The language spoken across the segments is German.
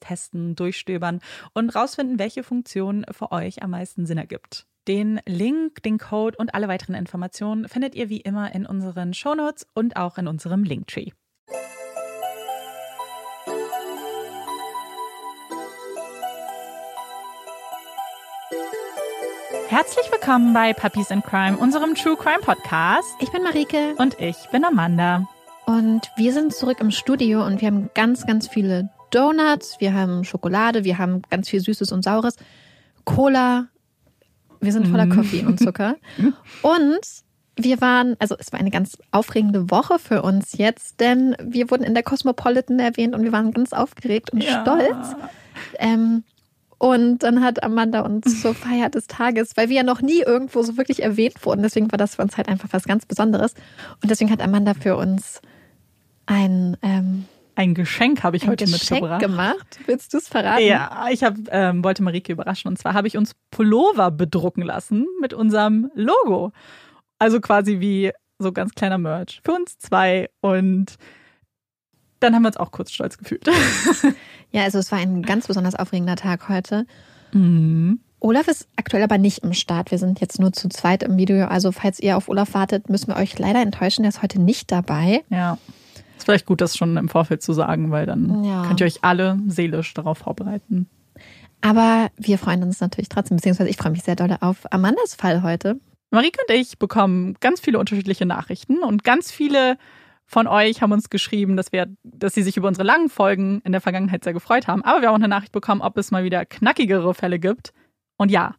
testen, durchstöbern und rausfinden, welche Funktion für euch am meisten Sinn ergibt. Den Link, den Code und alle weiteren Informationen findet ihr wie immer in unseren Shownotes und auch in unserem Linktree. Herzlich willkommen bei Puppies in Crime, unserem True Crime Podcast. Ich bin Marike. Und ich bin Amanda. Und wir sind zurück im Studio und wir haben ganz, ganz viele Donuts, wir haben Schokolade, wir haben ganz viel Süßes und Saures, Cola, wir sind voller Koffein und Zucker. Und wir waren, also es war eine ganz aufregende Woche für uns jetzt, denn wir wurden in der Cosmopolitan erwähnt und wir waren ganz aufgeregt und stolz. Und dann hat Amanda uns zur Feier des Tages, weil wir ja noch nie irgendwo so wirklich erwähnt wurden, deswegen war das für uns halt einfach was ganz Besonderes. Und deswegen hat Amanda für uns ein Geschenk habe ich heute mitgebracht. Gemacht? Willst du es verraten? Ja, ich wollte Marike überraschen. Und zwar habe ich uns Pullover bedrucken lassen mit unserem Logo. Also quasi wie so ganz kleiner Merch für uns zwei. Und dann haben wir uns auch kurz stolz gefühlt. Ja, also es war ein ganz besonders aufregender Tag heute. Mhm. Olaf ist aktuell aber nicht im Start. Wir sind jetzt nur zu zweit im Video. Also falls ihr auf Olaf wartet, müssen wir euch leider enttäuschen. Der ist heute nicht dabei. Ja, ist vielleicht gut, das schon im Vorfeld zu sagen, weil dann könnt ihr euch alle seelisch darauf vorbereiten. Aber wir freuen uns natürlich trotzdem, beziehungsweise ich freue mich sehr doll auf Amandas Fall heute. Marike und ich bekommen ganz viele unterschiedliche Nachrichten und ganz viele von euch haben uns geschrieben, dass sie sich über unsere langen Folgen in der Vergangenheit sehr gefreut haben. Aber wir haben auch eine Nachricht bekommen, ob es mal wieder knackigere Fälle gibt. Und ja,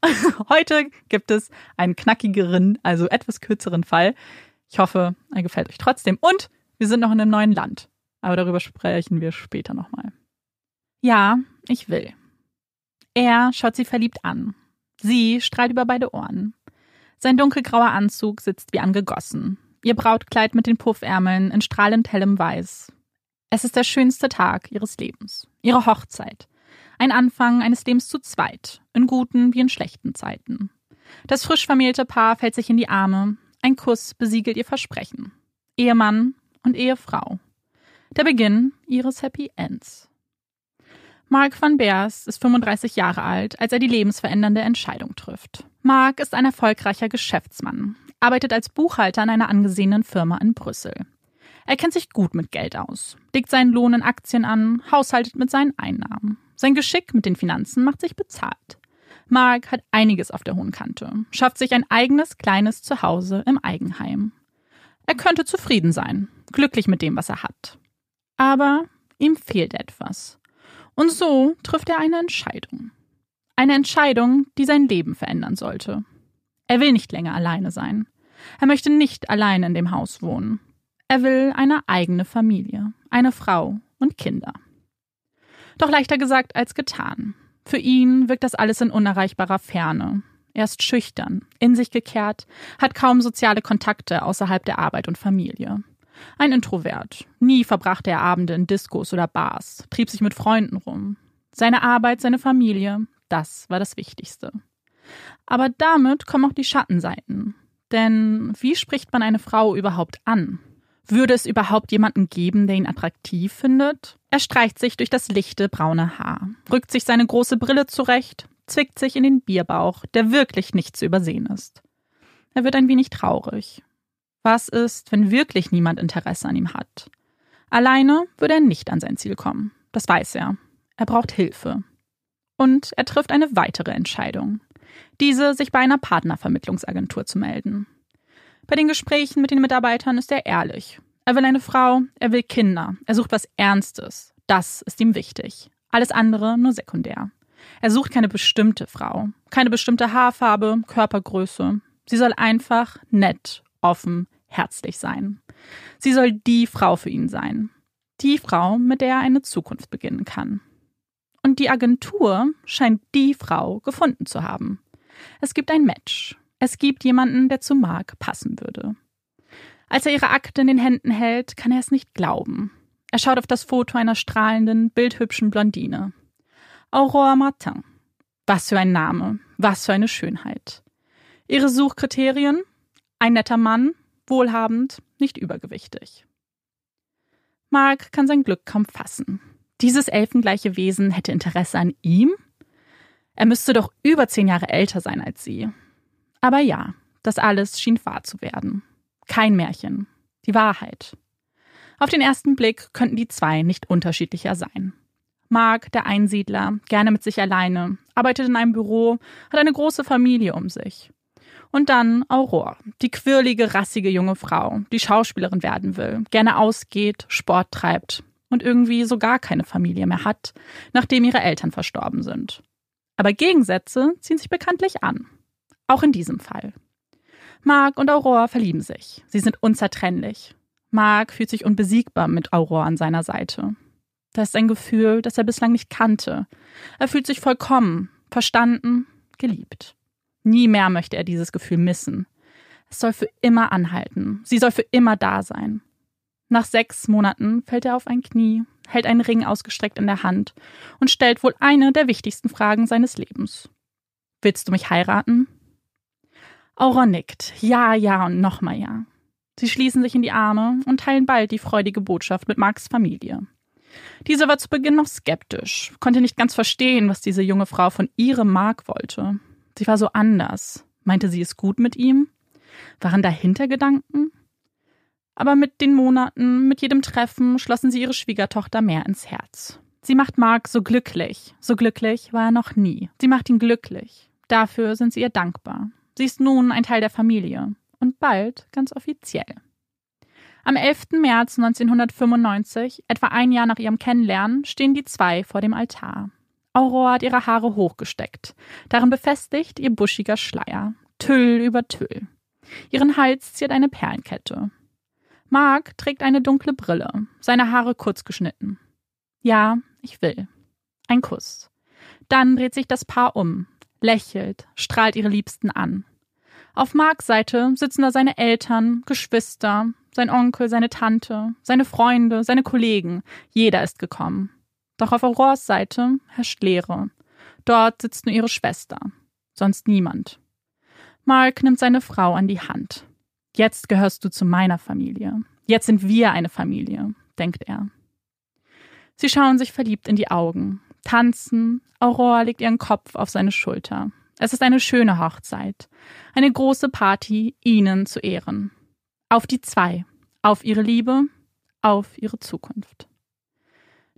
heute gibt es einen knackigeren, also etwas kürzeren Fall. Ich hoffe, er gefällt euch trotzdem. Und wir sind noch in einem neuen Land. Aber darüber sprechen wir später nochmal. Ja, ich will. Er schaut sie verliebt an. Sie strahlt über beide Ohren. Sein dunkelgrauer Anzug sitzt wie angegossen. Ihr Brautkleid mit den Puffärmeln in strahlend hellem Weiß. Es ist der schönste Tag ihres Lebens. Ihre Hochzeit. Ein Anfang eines Lebens zu zweit. In guten wie in schlechten Zeiten. Das frisch vermählte Paar fällt sich in die Arme. Ein Kuss besiegelt ihr Versprechen. Ehemann und Ehefrau. Der Beginn ihres Happy Ends. Marc van Beers ist 35 Jahre alt, als er die lebensverändernde Entscheidung trifft. Marc ist ein erfolgreicher Geschäftsmann, arbeitet als Buchhalter in einer angesehenen Firma in Brüssel. Er kennt sich gut mit Geld aus, legt seinen Lohn in Aktien an, haushaltet mit seinen Einnahmen. Sein Geschick mit den Finanzen macht sich bezahlt. Marc hat einiges auf der hohen Kante, schafft sich ein eigenes kleines Zuhause im Eigenheim. Er könnte zufrieden sein, glücklich mit dem, was er hat. Aber ihm fehlt etwas. Und so trifft er eine Entscheidung. Eine Entscheidung, die sein Leben verändern sollte. Er will nicht länger alleine sein. Er möchte nicht alleine in dem Haus wohnen. Er will eine eigene Familie, eine Frau und Kinder. Doch leichter gesagt als getan. Für ihn wirkt das alles in unerreichbarer Ferne. Er ist schüchtern, in sich gekehrt, hat kaum soziale Kontakte außerhalb der Arbeit und Familie. Ein Introvert. Nie verbrachte er Abende in Diskos oder Bars, trieb sich mit Freunden rum. Seine Arbeit, seine Familie, das war das Wichtigste. Aber damit kommen auch die Schattenseiten. Denn wie spricht man eine Frau überhaupt an? Würde es überhaupt jemanden geben, der ihn attraktiv findet? Er streicht sich durch das lichte braune Haar, rückt sich seine große Brille zurecht, zwickt sich in den Bierbauch, der wirklich nicht zu übersehen ist. Er wird ein wenig traurig. Was ist, wenn wirklich niemand Interesse an ihm hat? Alleine würde er nicht an sein Ziel kommen. Das weiß er. Er braucht Hilfe. Und er trifft eine weitere Entscheidung. Diese, sich bei einer Partnervermittlungsagentur zu melden. Bei den Gesprächen mit den Mitarbeitern ist er ehrlich. Er will eine Frau, er will Kinder. Er sucht was Ernstes. Das ist ihm wichtig. Alles andere nur sekundär. Er sucht keine bestimmte Frau. Keine bestimmte Haarfarbe, Körpergröße. Sie soll einfach nett, offen, herzlich sein. Sie soll die Frau für ihn sein. Die Frau, mit der er eine Zukunft beginnen kann. Und die Agentur scheint die Frau gefunden zu haben. Es gibt ein Match. Es gibt jemanden, der zu Marc passen würde. Als er ihre Akte in den Händen hält, kann er es nicht glauben. Er schaut auf das Foto einer strahlenden, bildhübschen Blondine. Aurore Martin. Was für ein Name. Was für eine Schönheit. Ihre Suchkriterien? Ein netter Mann, wohlhabend, nicht übergewichtig. Marc kann sein Glück kaum fassen. Dieses elfengleiche Wesen hätte Interesse an ihm? Er müsste doch über 10 Jahre älter sein als sie. Aber ja, das alles schien wahr zu werden. Kein Märchen, die Wahrheit. Auf den ersten Blick könnten die zwei nicht unterschiedlicher sein. Marc, der Einsiedler, gerne mit sich alleine, arbeitet in einem Büro, hat eine große Familie um sich. Und dann Aurore, die quirlige, rassige junge Frau, die Schauspielerin werden will, gerne ausgeht, Sport treibt und irgendwie so gar keine Familie mehr hat, nachdem ihre Eltern verstorben sind. Aber Gegensätze ziehen sich bekanntlich an. Auch in diesem Fall. Marc und Aurore verlieben sich. Sie sind unzertrennlich. Marc fühlt sich unbesiegbar mit Aurore an seiner Seite. Das ist ein Gefühl, das er bislang nicht kannte. Er fühlt sich vollkommen, verstanden, geliebt. Nie mehr möchte er dieses Gefühl missen. Es soll für immer anhalten. Sie soll für immer da sein. Nach 6 Monaten fällt er auf ein Knie, hält einen Ring ausgestreckt in der Hand und stellt wohl eine der wichtigsten Fragen seines Lebens. Willst du mich heiraten? Aurore nickt. Ja, ja und nochmal ja. Sie schließen sich in die Arme und teilen bald die freudige Botschaft mit Marcs Familie. Diese war zu Beginn noch skeptisch, konnte nicht ganz verstehen, was diese junge Frau von ihrem Marc wollte. Sie war so anders. Meinte sie es gut mit ihm? Waren da Hintergedanken? Aber mit den Monaten, mit jedem Treffen, schlossen sie ihre Schwiegertochter mehr ins Herz. Sie macht Marc so glücklich. So glücklich war er noch nie. Sie macht ihn glücklich. Dafür sind sie ihr dankbar. Sie ist nun ein Teil der Familie. Und bald ganz offiziell. Am 11. März 1995, etwa ein Jahr nach ihrem Kennenlernen, stehen die zwei vor dem Altar. Aurore hat ihre Haare hochgesteckt, darin befestigt ihr buschiger Schleier, Tüll über Tüll. Ihren Hals ziert eine Perlenkette. Marc trägt eine dunkle Brille, seine Haare kurz geschnitten. Ja, ich will. Ein Kuss. Dann dreht sich das Paar um, lächelt, strahlt ihre Liebsten an. Auf Marcs Seite sitzen da seine Eltern, Geschwister, sein Onkel, seine Tante, seine Freunde, seine Kollegen. Jeder ist gekommen. Doch auf Aurores Seite herrscht Leere. Dort sitzt nur ihre Schwester. Sonst niemand. Marc nimmt seine Frau an die Hand. Jetzt gehörst du zu meiner Familie. Jetzt sind wir eine Familie, denkt er. Sie schauen sich verliebt in die Augen, tanzen. Aurore legt ihren Kopf auf seine Schulter. Es ist eine schöne Hochzeit. Eine große Party, ihnen zu Ehren. Auf die zwei, auf ihre Liebe, auf ihre Zukunft.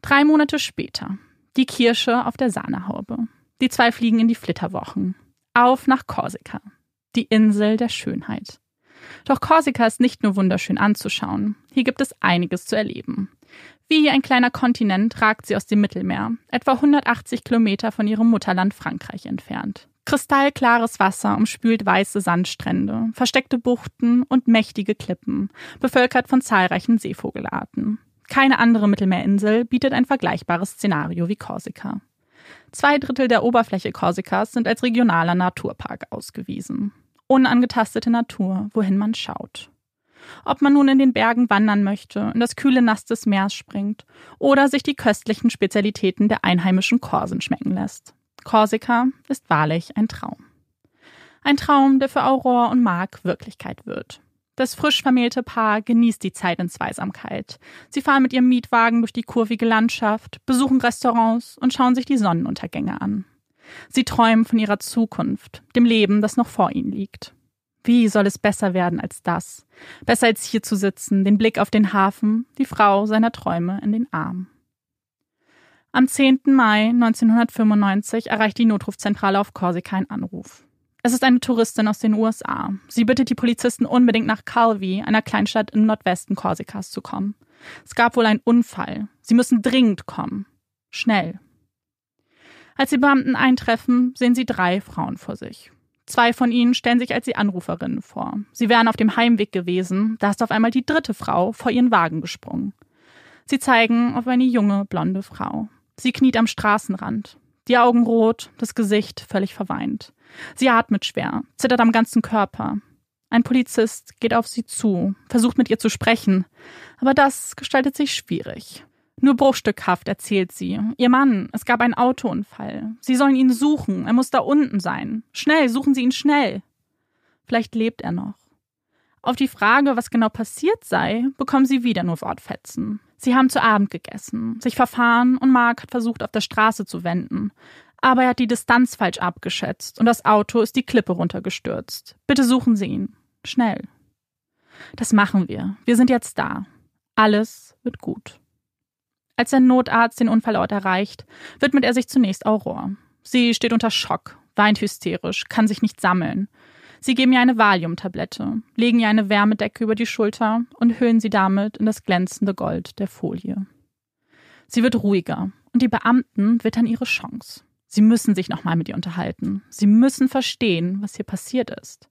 3 Monate später, die Kirsche auf der Sahnehaube. Die zwei fliegen in die Flitterwochen. Auf nach Korsika, die Insel der Schönheit. Doch Korsika ist nicht nur wunderschön anzuschauen. Hier gibt es einiges zu erleben. Wie ein kleiner Kontinent ragt sie aus dem Mittelmeer, etwa 180 Kilometer von ihrem Mutterland Frankreich entfernt. Kristallklares Wasser umspült weiße Sandstrände, versteckte Buchten und mächtige Klippen, bevölkert von zahlreichen Seevogelarten. Keine andere Mittelmeerinsel bietet ein vergleichbares Szenario wie Korsika. 2/3 der Oberfläche Korsikas sind als regionaler Naturpark ausgewiesen. Unangetastete Natur, wohin man schaut. Ob man nun in den Bergen wandern möchte, in das kühle Nass des Meeres springt oder sich die köstlichen Spezialitäten der einheimischen Korsen schmecken lässt. Korsika ist wahrlich ein Traum. Ein Traum, der für Aurore und Marc Wirklichkeit wird. Das frisch vermählte Paar genießt die Zeit in Zweisamkeit. Sie fahren mit ihrem Mietwagen durch die kurvige Landschaft, besuchen Restaurants und schauen sich die Sonnenuntergänge an. Sie träumen von ihrer Zukunft, dem Leben, das noch vor ihnen liegt. Wie soll es besser werden als das? Besser als hier zu sitzen, den Blick auf den Hafen, die Frau seiner Träume in den Arm. Am 10. Mai 1995 erreicht die Notrufzentrale auf Korsika ein Anruf. Es ist eine Touristin aus den USA. Sie bittet die Polizisten unbedingt nach Calvi, einer Kleinstadt im Nordwesten Korsikas, zu kommen. Es gab wohl einen Unfall. Sie müssen dringend kommen. Schnell. Als die Beamten eintreffen, sehen sie 3 Frauen vor sich. 2 von ihnen stellen sich als die Anruferinnen vor. Sie wären auf dem Heimweg gewesen, da ist auf einmal die 3. Frau vor ihren Wagen gesprungen. Sie zeigen auf eine junge, blonde Frau. Sie kniet am Straßenrand, die Augen rot, das Gesicht völlig verweint. Sie atmet schwer, zittert am ganzen Körper. Ein Polizist geht auf sie zu, versucht mit ihr zu sprechen, aber das gestaltet sich schwierig. Nur bruchstückhaft erzählt sie. Ihr Mann, es gab einen Autounfall. Sie sollen ihn suchen, er muss da unten sein. Schnell, suchen Sie ihn schnell. Vielleicht lebt er noch. Auf die Frage, was genau passiert sei, bekommen sie wieder nur Wortfetzen. Sie haben zu Abend gegessen, sich verfahren und Marc hat versucht, auf der Straße zu wenden. Aber er hat die Distanz falsch abgeschätzt und das Auto ist die Klippe runtergestürzt. Bitte suchen Sie ihn. Schnell. Das machen wir. Wir sind jetzt da. Alles wird gut. Als der Notarzt den Unfallort erreicht, widmet er sich zunächst Aurore. Sie steht unter Schock, weint hysterisch, kann sich nicht sammeln. Sie geben ihr eine Valium-Tablette, legen ihr eine Wärmedecke über die Schulter und hüllen sie damit in das glänzende Gold der Folie. Sie wird ruhiger und die Beamten wittern ihre Chance. Sie müssen sich nochmal mit ihr unterhalten. Sie müssen verstehen, was hier passiert ist.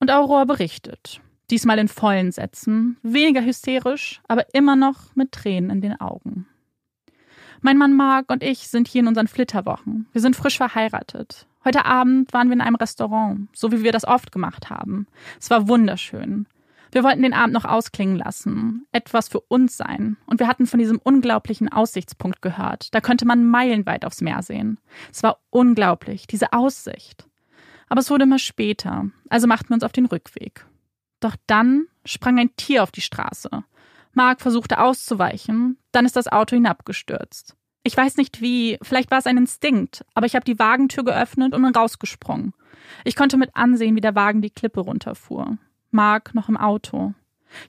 Und Aurore berichtet. Diesmal in vollen Sätzen, weniger hysterisch, aber immer noch mit Tränen in den Augen. Mein Mann Marc und ich sind hier in unseren Flitterwochen. Wir sind frisch verheiratet. Heute Abend waren wir in einem Restaurant, so wie wir das oft gemacht haben. Es war wunderschön. Wir wollten den Abend noch ausklingen lassen, etwas für uns sein. Und wir hatten von diesem unglaublichen Aussichtspunkt gehört. Da könnte man meilenweit aufs Meer sehen. Es war unglaublich, diese Aussicht. Aber es wurde immer später, also machten wir uns auf den Rückweg. Doch dann sprang ein Tier auf die Straße. Marc versuchte auszuweichen, dann ist das Auto hinabgestürzt. Ich weiß nicht wie, vielleicht war es ein Instinkt, aber ich habe die Wagentür geöffnet und bin rausgesprungen. Ich konnte mit ansehen, wie der Wagen die Klippe runterfuhr. Marc noch im Auto.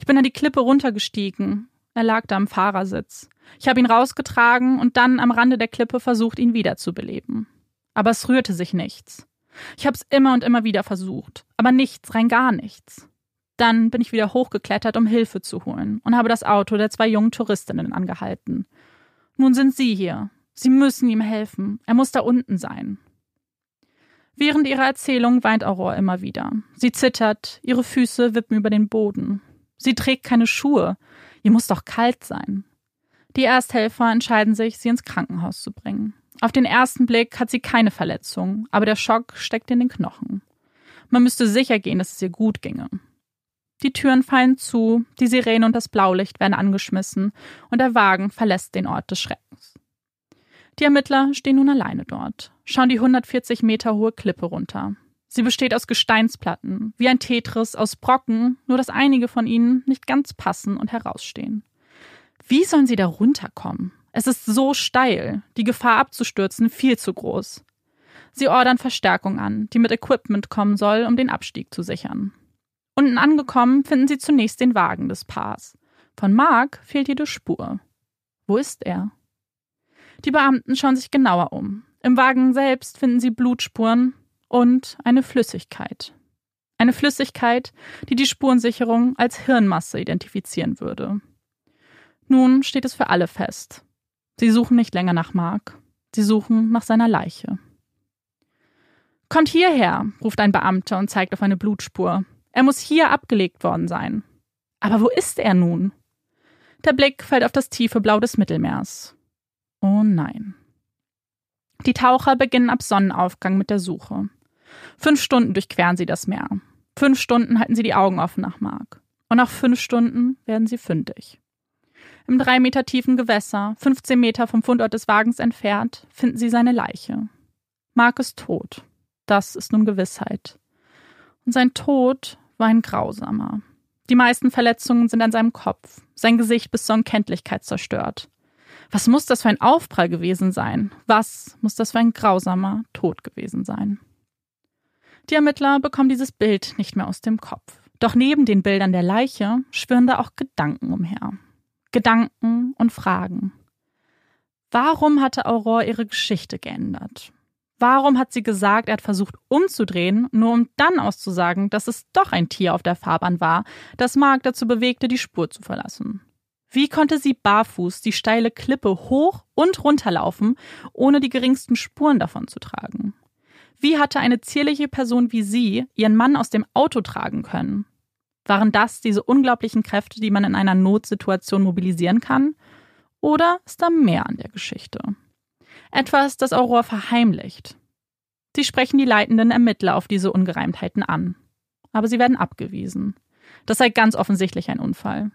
Ich bin an die Klippe runtergestiegen. Er lag da am Fahrersitz. Ich habe ihn rausgetragen und dann am Rande der Klippe versucht, ihn wiederzubeleben. Aber es rührte sich nichts. Ich habe es immer und immer wieder versucht, aber nichts, rein gar nichts. Dann bin ich wieder hochgeklettert, um Hilfe zu holen und habe das Auto der zwei jungen Touristinnen angehalten. Nun sind sie hier. Sie müssen ihm helfen. Er muss da unten sein. Während ihrer Erzählung weint Aurore immer wieder. Sie zittert, ihre Füße wippen über den Boden. Sie trägt keine Schuhe. Ihr muss doch kalt sein. Die Ersthelfer entscheiden sich, sie ins Krankenhaus zu bringen. Auf den ersten Blick hat sie keine Verletzung, aber der Schock steckt in den Knochen. Man müsste sicher gehen, dass es ihr gut ginge. Die Türen fallen zu, die Sirene und das Blaulicht werden angeschmissen und der Wagen verlässt den Ort des Schreckens. Die Ermittler stehen nun alleine dort, schauen die 140 Meter hohe Klippe runter. Sie besteht aus Gesteinsplatten, wie ein Tetris aus Brocken, nur dass einige von ihnen nicht ganz passen und herausstehen. Wie sollen sie da runterkommen? Es ist so steil, die Gefahr abzustürzen viel zu groß. Sie ordern Verstärkung an, die mit Equipment kommen soll, um den Abstieg zu sichern. Unten angekommen finden sie zunächst den Wagen des Paares. Von Marc fehlt jede Spur. Wo ist er? Die Beamten schauen sich genauer um. Im Wagen selbst finden sie Blutspuren und eine Flüssigkeit. Eine Flüssigkeit, die Spurensicherung als Hirnmasse identifizieren würde. Nun steht es für alle fest. Sie suchen nicht länger nach Marc. Sie suchen nach seiner Leiche. »Kommt hierher«, ruft ein Beamter und zeigt auf eine Blutspur. Er muss hier abgelegt worden sein. Aber wo ist er nun? Der Blick fällt auf das tiefe Blau des Mittelmeers. Oh nein. Die Taucher beginnen ab Sonnenaufgang mit der Suche. 5 Stunden durchqueren sie das Meer. 5 Stunden halten sie die Augen offen nach Marc. Und nach 5 Stunden werden sie fündig. Im 3 Meter tiefen Gewässer, 15 Meter vom Fundort des Wagens entfernt, finden sie seine Leiche. Marc ist tot. Das ist nun Gewissheit. Und sein Tod war ein grausamer. Die meisten Verletzungen sind an seinem Kopf, sein Gesicht bis zur Unkenntlichkeit zerstört. Was muss das für ein Aufprall gewesen sein? Was muss das für ein grausamer Tod gewesen sein? Die Ermittler bekommen dieses Bild nicht mehr aus dem Kopf. Doch neben den Bildern der Leiche schwirren da auch Gedanken umher. Gedanken und Fragen. Warum hatte Aurore ihre Geschichte geändert? Warum hat sie gesagt, er hat versucht umzudrehen, nur um dann auszusagen, dass es doch ein Tier auf der Fahrbahn war, das Marc dazu bewegte, die Spur zu verlassen? Wie konnte sie barfuß die steile Klippe hoch und runterlaufen, ohne die geringsten Spuren davon zu tragen? Wie hatte eine zierliche Person wie sie ihren Mann aus dem Auto tragen können? Waren das diese unglaublichen Kräfte, die man in einer Notsituation mobilisieren kann? Oder ist da mehr an der Geschichte? Etwas, das Aurore verheimlicht. Sie sprechen die leitenden Ermittler auf diese Ungereimtheiten an. Aber sie werden abgewiesen. Das sei ganz offensichtlich ein Unfall.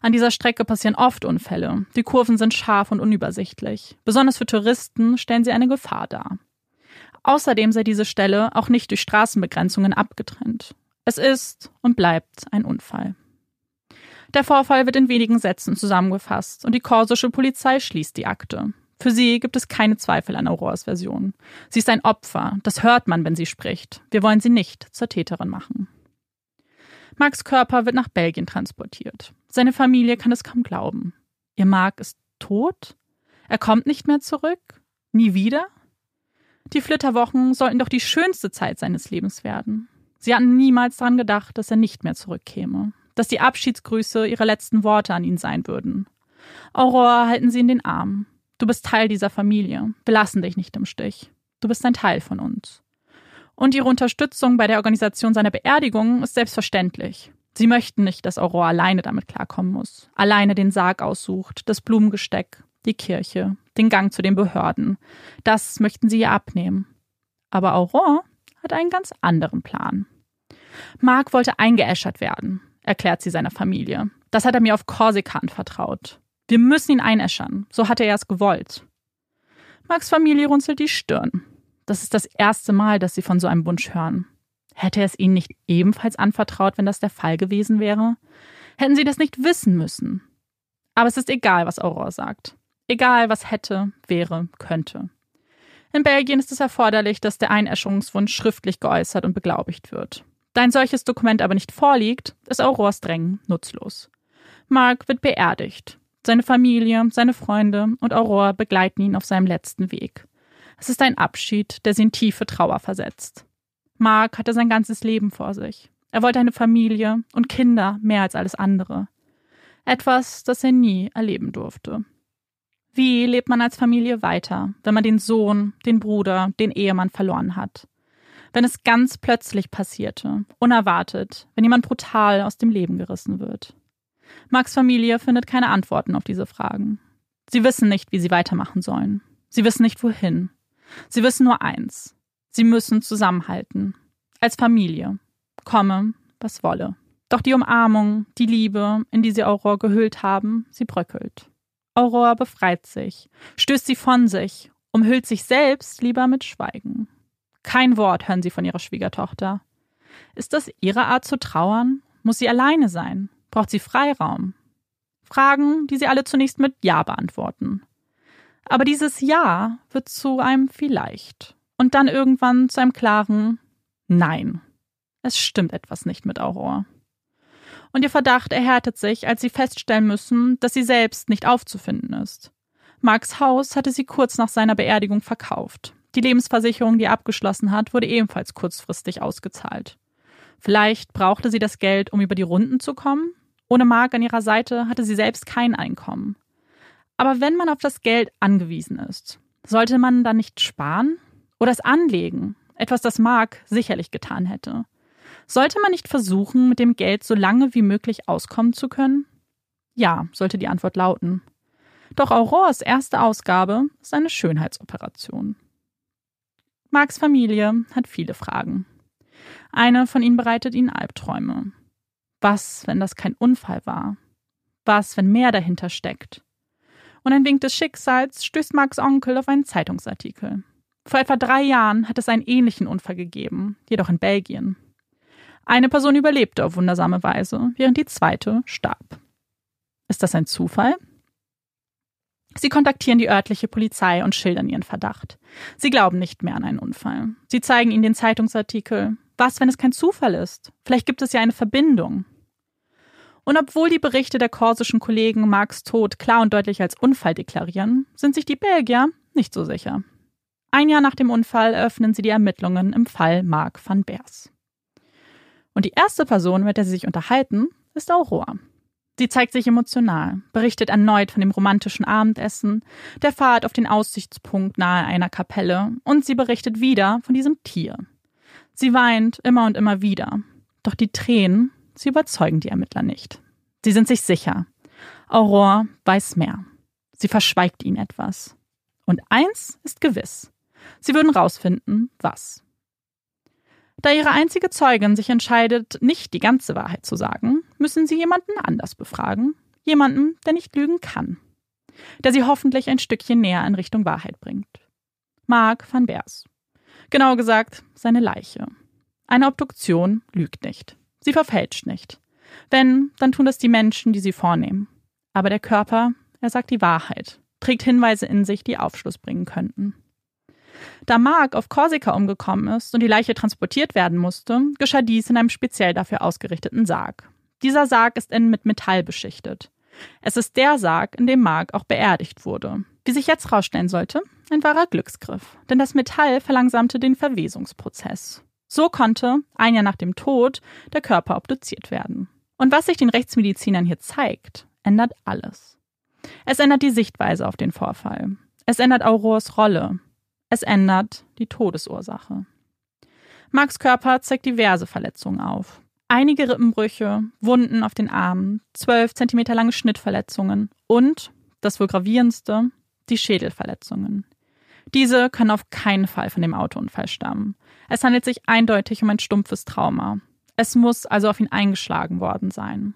An dieser Strecke passieren oft Unfälle. Die Kurven sind scharf und unübersichtlich. Besonders für Touristen stellen sie eine Gefahr dar. Außerdem sei diese Stelle auch nicht durch Straßenbegrenzungen abgetrennt. Es ist und bleibt ein Unfall. Der Vorfall wird in wenigen Sätzen zusammengefasst und die korsische Polizei schließt die Akte. Für sie gibt es keine Zweifel an Aurores Version. Sie ist ein Opfer, das hört man, wenn sie spricht. Wir wollen sie nicht zur Täterin machen. Marcs Körper wird nach Belgien transportiert. Seine Familie kann es kaum glauben. Ihr Marc ist tot? Er kommt nicht mehr zurück? Nie wieder? Die Flitterwochen sollten doch die schönste Zeit seines Lebens werden. Sie hatten niemals daran gedacht, dass er nicht mehr zurückkäme. Dass die Abschiedsgrüße ihre letzten Worte an ihn sein würden. Aurore halten sie in den Arm. Du bist Teil dieser Familie. Wir lassen dich nicht im Stich. Du bist ein Teil von uns. Und ihre Unterstützung bei der Organisation seiner Beerdigung ist selbstverständlich. Sie möchten nicht, dass Aurore alleine damit klarkommen muss. Alleine den Sarg aussucht, das Blumengesteck, die Kirche, den Gang zu den Behörden. Das möchten sie ihr abnehmen. Aber Aurore hat einen ganz anderen Plan. Marc wollte eingeäschert werden, erklärt sie seiner Familie. Das hat er mir auf Korsika anvertraut. Wir müssen ihn einäschern. So hatte er es gewollt. Marcs Familie runzelt die Stirn. Das ist das erste Mal, dass sie von so einem Wunsch hören. Hätte er es ihnen nicht ebenfalls anvertraut, wenn das der Fall gewesen wäre? Hätten sie das nicht wissen müssen? Aber es ist egal, was Aurore sagt. Egal, was hätte, wäre, könnte. In Belgien ist es erforderlich, dass der Einäscherungswunsch schriftlich geäußert und beglaubigt wird. Da ein solches Dokument aber nicht vorliegt, ist Aurores Drängen nutzlos. Marc wird beerdigt. Seine Familie, seine Freunde und Aurore begleiten ihn auf seinem letzten Weg. Es ist ein Abschied, der sie in tiefe Trauer versetzt. Marc hatte sein ganzes Leben vor sich. Er wollte eine Familie und Kinder mehr als alles andere. Etwas, das er nie erleben durfte. Wie lebt man als Familie weiter, wenn man den Sohn, den Bruder, den Ehemann verloren hat? Wenn es ganz plötzlich passierte, unerwartet, wenn jemand brutal aus dem Leben gerissen wird? Marcs Familie findet keine Antworten auf diese Fragen. Sie wissen nicht, wie sie weitermachen sollen. Sie wissen nicht, wohin. Sie wissen nur eins. Sie müssen zusammenhalten. Als Familie. Komme, was wolle. Doch die Umarmung, die Liebe, in die sie Aurore gehüllt haben, sie bröckelt. Aurore befreit sich, stößt sie von sich, umhüllt sich selbst lieber mit Schweigen. Kein Wort hören sie von ihrer Schwiegertochter. Ist das ihre Art zu trauern? Muss sie alleine sein? Braucht sie Freiraum? Fragen, die sie alle zunächst mit Ja beantworten. Aber dieses Ja wird zu einem Vielleicht und dann irgendwann zu einem klaren Nein. Es stimmt etwas nicht mit Aurore. Und ihr Verdacht erhärtet sich, als sie feststellen müssen, dass sie selbst nicht aufzufinden ist. Marcs Haus hatte sie kurz nach seiner Beerdigung verkauft. Die Lebensversicherung, die er abgeschlossen hat, wurde ebenfalls kurzfristig ausgezahlt. Vielleicht brauchte sie das Geld, um über die Runden zu kommen? Ohne Marc an ihrer Seite hatte sie selbst kein Einkommen. Aber wenn man auf das Geld angewiesen ist, sollte man dann nicht sparen? Oder es anlegen? Etwas, das Marc sicherlich getan hätte. Sollte man nicht versuchen, mit dem Geld so lange wie möglich auskommen zu können? Ja, sollte die Antwort lauten. Doch Aurores erste Ausgabe ist eine Schönheitsoperation. Marcs Familie hat viele Fragen. Eine von ihnen bereitet ihnen Albträume. Was, wenn das kein Unfall war? Was, wenn mehr dahinter steckt? Und ein Wink des Schicksals stößt Marcs Onkel auf einen Zeitungsartikel. Vor etwa 3 Jahren hat es einen ähnlichen Unfall gegeben, jedoch in Belgien. Eine Person überlebte auf wundersame Weise, während die zweite starb. Ist das ein Zufall? Sie kontaktieren die örtliche Polizei und schildern ihren Verdacht. Sie glauben nicht mehr an einen Unfall. Sie zeigen ihnen den Zeitungsartikel. Was, wenn es kein Zufall ist? Vielleicht gibt es ja eine Verbindung. Und obwohl die Berichte der korsischen Kollegen Marcs Tod klar und deutlich als Unfall deklarieren, sind sich die Belgier nicht so sicher. Ein Jahr nach dem Unfall eröffnen sie die Ermittlungen im Fall Marc van Beers. Und die erste Person, mit der sie sich unterhalten, ist Aurore. Sie zeigt sich emotional, berichtet erneut von dem romantischen Abendessen, der Fahrt auf den Aussichtspunkt nahe einer Kapelle und sie berichtet wieder von diesem Tier. Sie weint immer und immer wieder. Doch die Tränen, sie überzeugen die Ermittler nicht. Sie sind sich sicher. Aurore weiß mehr. Sie verschweigt ihnen etwas. Und eins ist gewiss. Sie würden rausfinden, was. Da ihre einzige Zeugin sich entscheidet, nicht die ganze Wahrheit zu sagen, müssen sie jemanden anders befragen. Jemanden, der nicht lügen kann. Der sie hoffentlich ein Stückchen näher in Richtung Wahrheit bringt. Marc van Beers. Genauer gesagt, seine Leiche. Eine Obduktion lügt nicht. Sie verfälscht nicht. Wenn, dann tun das die Menschen, die sie vornehmen. Aber der Körper, er sagt die Wahrheit, trägt Hinweise in sich, die Aufschluss bringen könnten. Da Marc auf Korsika umgekommen ist und die Leiche transportiert werden musste, geschah dies in einem speziell dafür ausgerichteten Sarg. Dieser Sarg ist innen mit Metall beschichtet. Es ist der Sarg, in dem Marc auch beerdigt wurde. Wie sich jetzt herausstellen sollte, ein wahrer Glücksgriff, denn das Metall verlangsamte den Verwesungsprozess. So konnte, ein Jahr nach dem Tod, der Körper obduziert werden. Und was sich den Rechtsmedizinern hier zeigt, ändert alles. Es ändert die Sichtweise auf den Vorfall. Es ändert Aurores Rolle. Es ändert die Todesursache. Marcs Körper zeigt diverse Verletzungen auf. Einige Rippenbrüche, Wunden auf den Armen, 12 Zentimeter lange Schnittverletzungen und, das wohl gravierendste, die Schädelverletzungen. Diese können auf keinen Fall von dem Autounfall stammen. Es handelt sich eindeutig um ein stumpfes Trauma. Es muss also auf ihn eingeschlagen worden sein.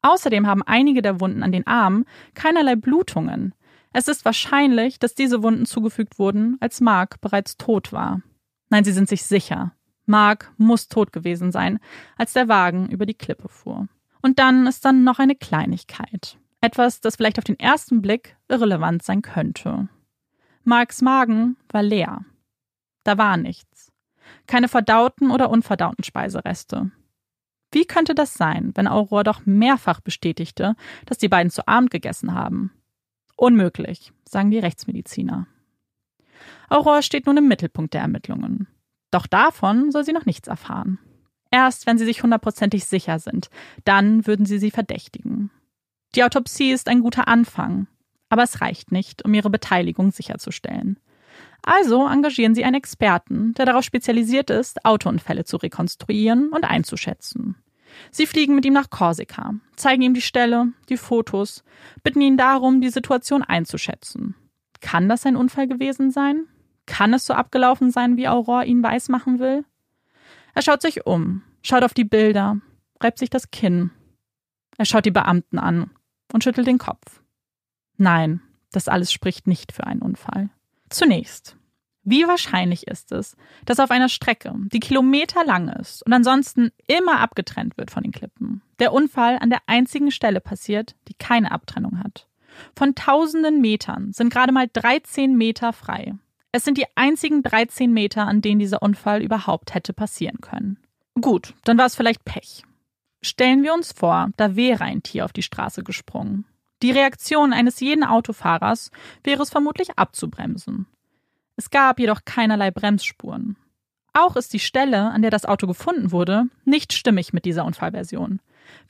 Außerdem haben einige der Wunden an den Armen keinerlei Blutungen. Es ist wahrscheinlich, dass diese Wunden zugefügt wurden, als Marc bereits tot war. Nein, sie sind sich sicher. Marc muss tot gewesen sein, als der Wagen über die Klippe fuhr. Und dann ist dann noch eine Kleinigkeit. Etwas, das vielleicht auf den ersten Blick irrelevant sein könnte. Marcs Magen war leer. Da war nichts. Keine verdauten oder unverdauten Speisereste. Wie könnte das sein, wenn Aurore doch mehrfach bestätigte, dass die beiden zu Abend gegessen haben? Unmöglich, sagen die Rechtsmediziner. Aurore steht nun im Mittelpunkt der Ermittlungen. Doch davon soll sie noch nichts erfahren. Erst wenn sie sich 100%ig sicher sind, dann würden sie sie verdächtigen. Die Autopsie ist ein guter Anfang, aber es reicht nicht, um ihre Beteiligung sicherzustellen. Also engagieren sie einen Experten, der darauf spezialisiert ist, Autounfälle zu rekonstruieren und einzuschätzen. Sie fliegen mit ihm nach Korsika, zeigen ihm die Stelle, die Fotos, bitten ihn darum, die Situation einzuschätzen. Kann das ein Unfall gewesen sein? Kann es so abgelaufen sein, wie Aurore ihn weismachen will? Er schaut sich um, schaut auf die Bilder, reibt sich das Kinn. Er schaut die Beamten an und schüttelt den Kopf. Nein, das alles spricht nicht für einen Unfall. Zunächst, wie wahrscheinlich ist es, dass auf einer Strecke, die kilometerlang ist und ansonsten immer abgetrennt wird von den Klippen, der Unfall an der einzigen Stelle passiert, die keine Abtrennung hat? Von tausenden Metern sind gerade mal 13 Meter frei. Es sind die einzigen 13 Meter, an denen dieser Unfall überhaupt hätte passieren können. Gut, dann war es vielleicht Pech. Stellen wir uns vor, da wäre ein Tier auf die Straße gesprungen. Die Reaktion eines jeden Autofahrers wäre es vermutlich abzubremsen. Es gab jedoch keinerlei Bremsspuren. Auch ist die Stelle, an der das Auto gefunden wurde, nicht stimmig mit dieser Unfallversion.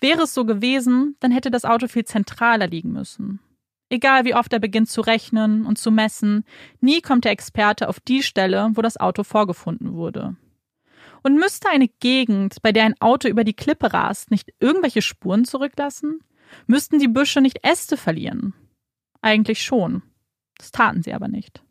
Wäre es so gewesen, dann hätte das Auto viel zentraler liegen müssen. Egal wie oft er beginnt zu rechnen und zu messen, nie kommt der Experte auf die Stelle, wo das Auto vorgefunden wurde. Und müsste eine Gegend, bei der ein Auto über die Klippe rast, nicht irgendwelche Spuren zurücklassen? Müssten die Büsche nicht Äste verlieren? Eigentlich schon. Das taten sie aber nicht.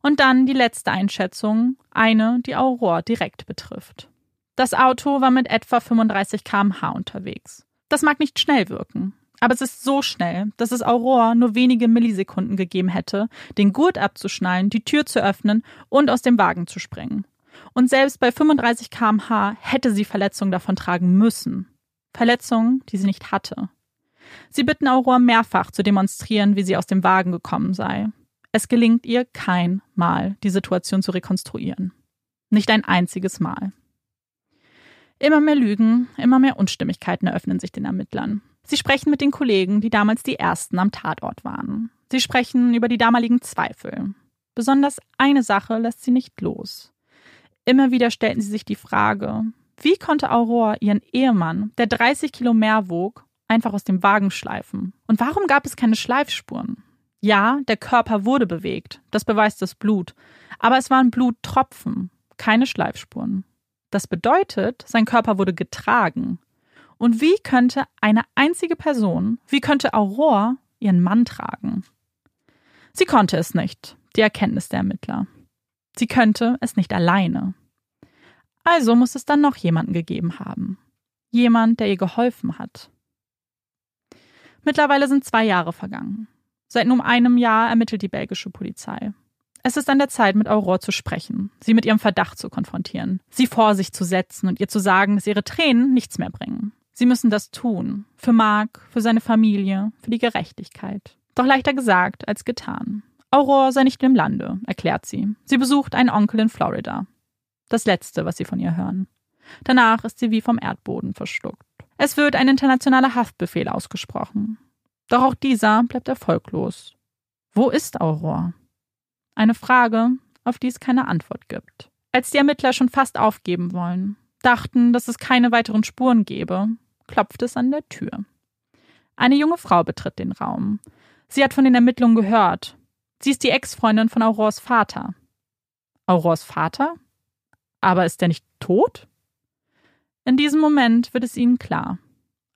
Und dann die letzte Einschätzung, eine, die Aurore direkt betrifft. Das Auto war mit etwa 35 km/h unterwegs. Das mag nicht schnell wirken, aber es ist so schnell, dass es Aurore nur wenige Millisekunden gegeben hätte, den Gurt abzuschnallen, die Tür zu öffnen und aus dem Wagen zu springen. Und selbst bei 35 km/h hätte sie Verletzungen davontragen müssen. Verletzungen, die sie nicht hatte. Sie bitten Aurore mehrfach zu demonstrieren, wie sie aus dem Wagen gekommen sei. Es gelingt ihr kein Mal, die Situation zu rekonstruieren. Nicht ein einziges Mal. Immer mehr Lügen, immer mehr Unstimmigkeiten eröffnen sich den Ermittlern. Sie sprechen mit den Kollegen, die damals die ersten am Tatort waren. Sie sprechen über die damaligen Zweifel. Besonders eine Sache lässt sie nicht los. Immer wieder stellten sie sich die Frage, wie konnte Aurore ihren Ehemann, der 30 Kilo mehr wog, einfach aus dem Wagen schleifen? Und warum gab es keine Schleifspuren? Ja, der Körper wurde bewegt, das beweist das Blut. Aber es waren Bluttropfen, keine Schleifspuren. Das bedeutet, sein Körper wurde getragen. Und wie könnte eine einzige Person, wie könnte Aurore ihren Mann tragen? Sie konnte es nicht, die Erkenntnis der Ermittler. Sie könnte es nicht alleine. Also muss es dann noch jemanden gegeben haben. Jemand, der ihr geholfen hat. Mittlerweile sind 2 Jahre vergangen. Seit nun 1 Jahr ermittelt die belgische Polizei. Es ist an der Zeit, mit Aurore zu sprechen, sie mit ihrem Verdacht zu konfrontieren, sie vor sich zu setzen und ihr zu sagen, dass ihre Tränen nichts mehr bringen. Sie müssen das tun. Für Marc, für seine Familie, für die Gerechtigkeit. Doch leichter gesagt als getan. Aurore sei nicht im Lande, erklärt sie. Sie besucht einen Onkel in Florida. Das Letzte, was sie von ihr hören. Danach ist sie wie vom Erdboden verschluckt. Es wird ein internationaler Haftbefehl ausgesprochen. Doch auch dieser bleibt erfolglos. Wo ist Aurore? Eine Frage, auf die es keine Antwort gibt. Als die Ermittler schon fast aufgeben wollen, dachten, dass es keine weiteren Spuren gäbe, klopft es an der Tür. Eine junge Frau betritt den Raum. Sie hat von den Ermittlungen gehört. Sie ist die Ex-Freundin von Aurores Vater. Aurores Vater? Aber ist er nicht tot? In diesem Moment wird es ihnen klar.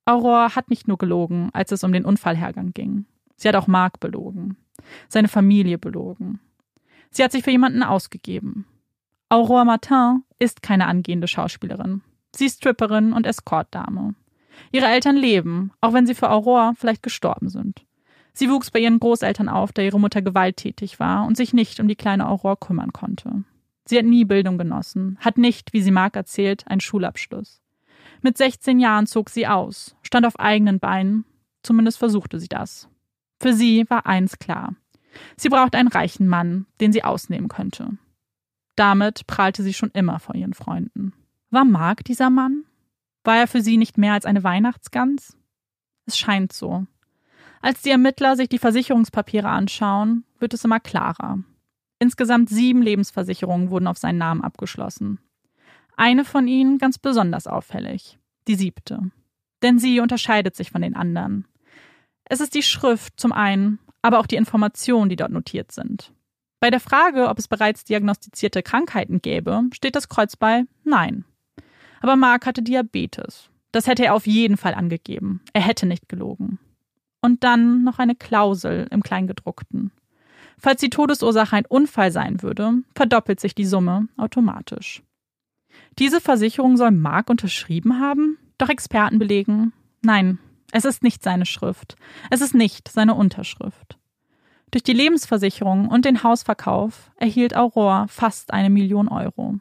Aurore hat nicht nur gelogen, als es um den Unfallhergang ging. Sie hat auch Marc belogen, seine Familie belogen. Sie hat sich für jemanden ausgegeben. Aurore Martin ist keine angehende Schauspielerin. Sie ist Stripperin und Escortdame. Ihre Eltern leben, auch wenn sie für Aurore vielleicht gestorben sind. Sie wuchs bei ihren Großeltern auf, da ihre Mutter gewalttätig war und sich nicht um die kleine Aurore kümmern konnte. Sie hat nie Bildung genossen, hat nicht, wie sie Marc erzählt, einen Schulabschluss. Mit 16 Jahren zog sie aus, stand auf eigenen Beinen, zumindest versuchte sie das. Für sie war eins klar. Sie brauchte einen reichen Mann, den sie ausnehmen könnte. Damit prahlte sie schon immer vor ihren Freunden. War Marc dieser Mann? War er für sie nicht mehr als eine Weihnachtsgans? Es scheint so. Als die Ermittler sich die Versicherungspapiere anschauen, wird es immer klarer. Insgesamt 7 Lebensversicherungen wurden auf seinen Namen abgeschlossen. Eine von ihnen ganz besonders auffällig, die 7. Denn sie unterscheidet sich von den anderen. Es ist die Schrift zum einen, aber auch die Informationen, die dort notiert sind. Bei der Frage, ob es bereits diagnostizierte Krankheiten gäbe, steht das Kreuz bei Nein. Aber Marc hatte Diabetes. Das hätte er auf jeden Fall angegeben. Er hätte nicht gelogen. Und dann noch eine Klausel im Kleingedruckten. Falls die Todesursache ein Unfall sein würde, verdoppelt sich die Summe automatisch. Diese Versicherung soll Marc unterschrieben haben? Doch Experten belegen, nein, es ist nicht seine Schrift. Es ist nicht seine Unterschrift. Durch die Lebensversicherung und den Hausverkauf erhielt Aurore fast 1 Million Euro.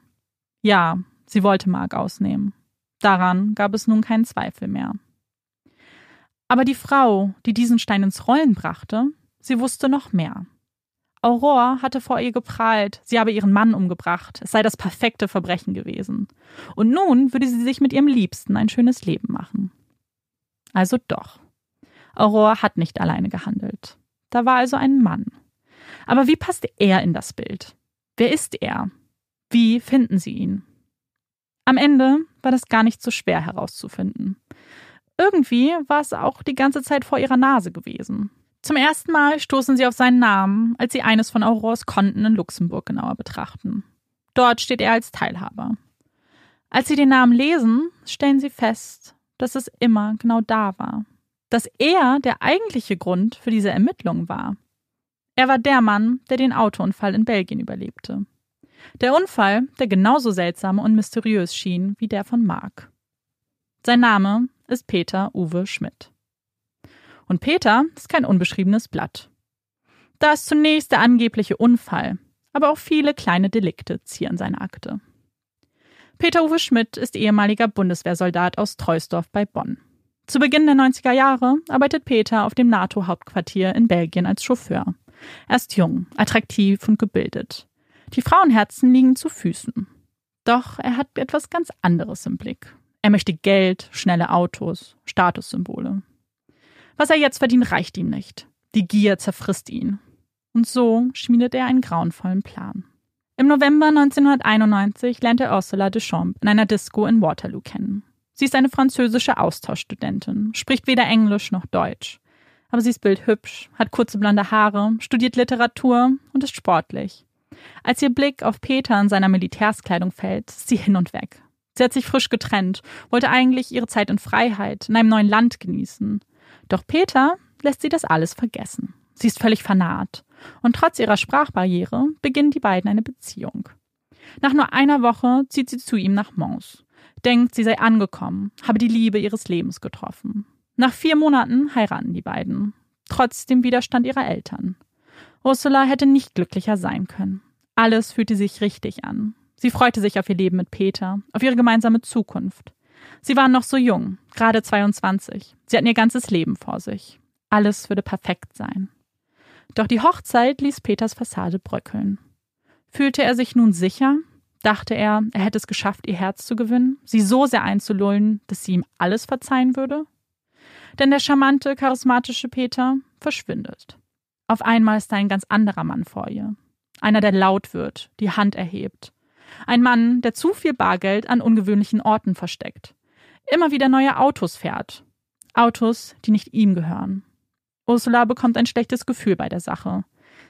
Ja, sie wollte Marc ausnehmen. Daran gab es nun keinen Zweifel mehr. Aber die Frau, die diesen Stein ins Rollen brachte, sie wusste noch mehr. Aurore hatte vor ihr geprahlt, sie habe ihren Mann umgebracht, es sei das perfekte Verbrechen gewesen. Und nun würde sie sich mit ihrem Liebsten ein schönes Leben machen. Also doch. Aurore hat nicht alleine gehandelt. Da war also ein Mann. Aber wie passt er in das Bild? Wer ist er? Wie finden sie ihn? Am Ende war das gar nicht so schwer herauszufinden. Irgendwie war es auch die ganze Zeit vor ihrer Nase gewesen. Zum ersten Mal stoßen sie auf seinen Namen, als sie eines von Aurores Konten in Luxemburg genauer betrachten. Dort steht er als Teilhaber. Als sie den Namen lesen, stellen sie fest, dass es immer genau da war. Dass er der eigentliche Grund für diese Ermittlung war. Er war der Mann, der den Autounfall in Belgien überlebte. Der Unfall, der genauso seltsam und mysteriös schien wie der von Marc. Sein Name ist Peter Uwe Schmidt. Und Peter ist kein unbeschriebenes Blatt. Da ist zunächst der angebliche Unfall, aber auch viele kleine Delikte zieren seine Akte. Peter Uwe Schmidt ist ehemaliger Bundeswehrsoldat aus Troisdorf bei Bonn. Zu Beginn der 90er Jahre arbeitet Peter auf dem NATO-Hauptquartier in Belgien als Chauffeur. Er ist jung, attraktiv und gebildet. Die Frauenherzen liegen zu Füßen. Doch er hat etwas ganz anderes im Blick. Er möchte Geld, schnelle Autos, Statussymbole. Was er jetzt verdient, reicht ihm nicht. Die Gier zerfrisst ihn. Und so schmiedet er einen grauenvollen Plan. Im November 1991 lernt er Ursula Deschamps in einer Disco in Waterloo kennen. Sie ist eine französische Austauschstudentin, spricht weder Englisch noch Deutsch. Aber sie ist bildhübsch, hat kurze blonde Haare, studiert Literatur und ist sportlich. Als ihr Blick auf Peter in seiner Militärskleidung fällt, ist sie hin und weg. Sie hat sich frisch getrennt, wollte eigentlich ihre Zeit in Freiheit, in einem neuen Land genießen. Doch Peter lässt sie das alles vergessen. Sie ist völlig vernarrt. Und trotz ihrer Sprachbarriere beginnen die beiden eine Beziehung. Nach nur einer Woche zieht sie zu ihm nach Mons. Denkt, sie sei angekommen, habe die Liebe ihres Lebens getroffen. Nach 4 Monaten heiraten die beiden. Trotz dem Widerstand ihrer Eltern. Ursula hätte nicht glücklicher sein können. Alles fühlte sich richtig an. Sie freute sich auf ihr Leben mit Peter, auf ihre gemeinsame Zukunft. Sie waren noch so jung, gerade 22. Sie hatten ihr ganzes Leben vor sich. Alles würde perfekt sein. Doch die Hochzeit ließ Peters Fassade bröckeln. Fühlte er sich nun sicher? Dachte er, er hätte es geschafft, ihr Herz zu gewinnen, sie so sehr einzulullen, dass sie ihm alles verzeihen würde? Denn der charmante, charismatische Peter verschwindet. Auf einmal ist da ein ganz anderer Mann vor ihr. Einer, der laut wird, die Hand erhebt. Ein Mann, der zu viel Bargeld an ungewöhnlichen Orten versteckt. Immer wieder neue Autos fährt. Autos, die nicht ihm gehören. Ursula bekommt ein schlechtes Gefühl bei der Sache.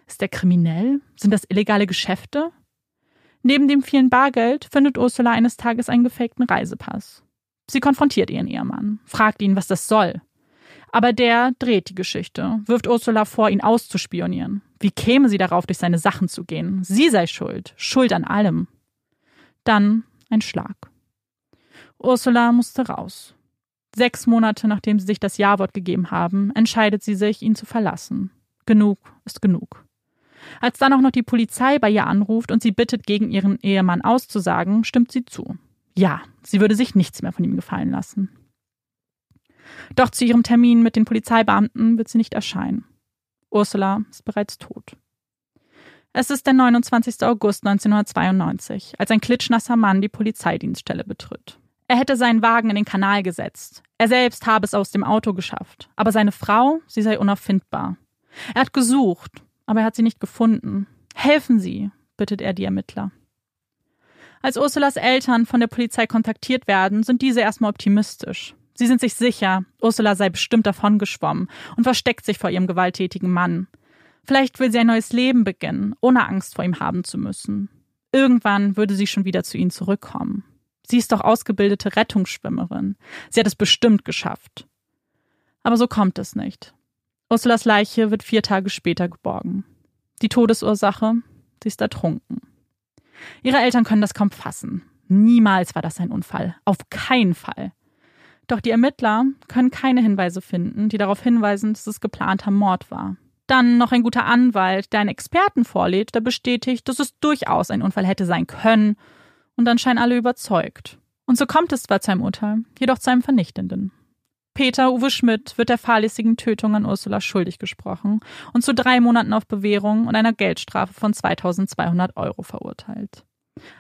Ist er kriminell? Sind das illegale Geschäfte? Neben dem vielen Bargeld findet Ursula eines Tages einen gefakten Reisepass. Sie konfrontiert ihren Ehemann, fragt ihn, was das soll. Aber der dreht die Geschichte, wirft Ursula vor, ihn auszuspionieren. Wie käme sie darauf, durch seine Sachen zu gehen? Sie sei schuld, schuld an allem. Dann ein Schlag. Ursula musste raus. 6 Monate, nachdem sie sich das Ja-Wort gegeben haben, entscheidet sie sich, ihn zu verlassen. Genug ist genug. Als dann auch noch die Polizei bei ihr anruft und sie bittet, gegen ihren Ehemann auszusagen, stimmt sie zu. Ja, sie würde sich nichts mehr von ihm gefallen lassen. Doch zu ihrem Termin mit den Polizeibeamten wird sie nicht erscheinen. Ursula ist bereits tot. Es ist der 29. August 1992, als ein klitschnasser Mann die Polizeidienststelle betritt. Er hätte seinen Wagen in den Kanal gesetzt. Er selbst habe es aus dem Auto geschafft. Aber seine Frau, sie sei unauffindbar. Er hat gesucht, aber er hat sie nicht gefunden. Helfen Sie, bittet er die Ermittler. Als Ursulas Eltern von der Polizei kontaktiert werden, sind diese erstmal optimistisch. Sie sind sich sicher, Ursula sei bestimmt davongeschwommen und versteckt sich vor ihrem gewalttätigen Mann. Vielleicht will sie ein neues Leben beginnen, ohne Angst vor ihm haben zu müssen. Irgendwann würde sie schon wieder zu ihnen zurückkommen. Sie ist doch ausgebildete Rettungsschwimmerin. Sie hat es bestimmt geschafft. Aber so kommt es nicht. Ursulas Leiche wird 4 Tage später geborgen. Die Todesursache? Sie ist ertrunken. Ihre Eltern können das kaum fassen. Niemals war das ein Unfall. Auf keinen Fall. Doch die Ermittler können keine Hinweise finden, die darauf hinweisen, dass es geplanter Mord war. Dann noch ein guter Anwalt, der einen Experten vorlädt, der bestätigt, dass es durchaus ein Unfall hätte sein können. Und dann scheinen alle überzeugt. Und so kommt es zwar zu einem Urteil, jedoch zu einem vernichtenden. Peter Uwe Schmidt wird der fahrlässigen Tötung an Ursula schuldig gesprochen und zu 3 Monaten auf Bewährung und einer Geldstrafe von 2.200 € verurteilt.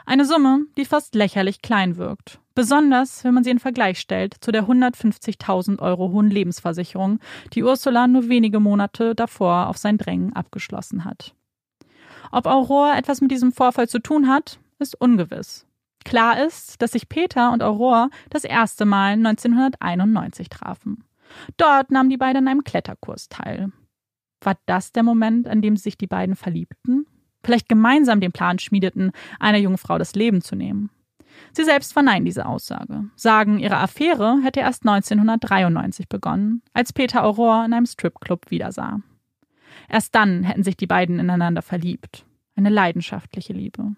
Eine Summe, die fast lächerlich klein wirkt. Besonders, wenn man sie in Vergleich stellt zu der 150.000 € hohen Lebensversicherung, die Ursula nur wenige Monate davor auf sein Drängen abgeschlossen hat. Ob Aurore etwas mit diesem Vorfall zu tun hat, ist ungewiss. Klar ist, dass sich Peter und Aurore das erste Mal 1991 trafen. Dort nahmen die beiden an einem Kletterkurs teil. War das der Moment, an dem sich die beiden verliebten? Vielleicht gemeinsam den Plan schmiedeten, einer jungen Frau das Leben zu nehmen. Sie selbst verneinen diese Aussage, sagen, ihre Affäre hätte erst 1993 begonnen, als Peter Aurore in einem Stripclub wiedersah. Erst dann hätten sich die beiden ineinander verliebt. Eine leidenschaftliche Liebe.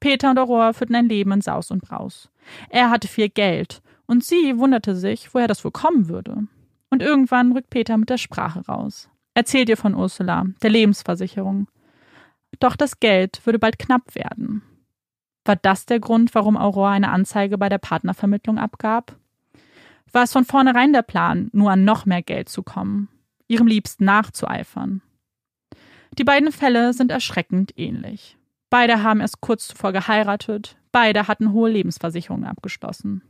Peter und Aurore führten ein Leben in Saus und Braus. Er hatte viel Geld und sie wunderte sich, woher das wohl kommen würde. Und irgendwann rückt Peter mit der Sprache raus. Erzählt ihr von Ursula, der Lebensversicherung. Doch das Geld würde bald knapp werden. War das der Grund, warum Aurore eine Anzeige bei der Partnervermittlung abgab? War es von vornherein der Plan, nur an noch mehr Geld zu kommen, ihrem Liebsten nachzueifern? Die beiden Fälle sind erschreckend ähnlich. Beide haben erst kurz zuvor geheiratet, beide hatten hohe Lebensversicherungen abgeschlossen.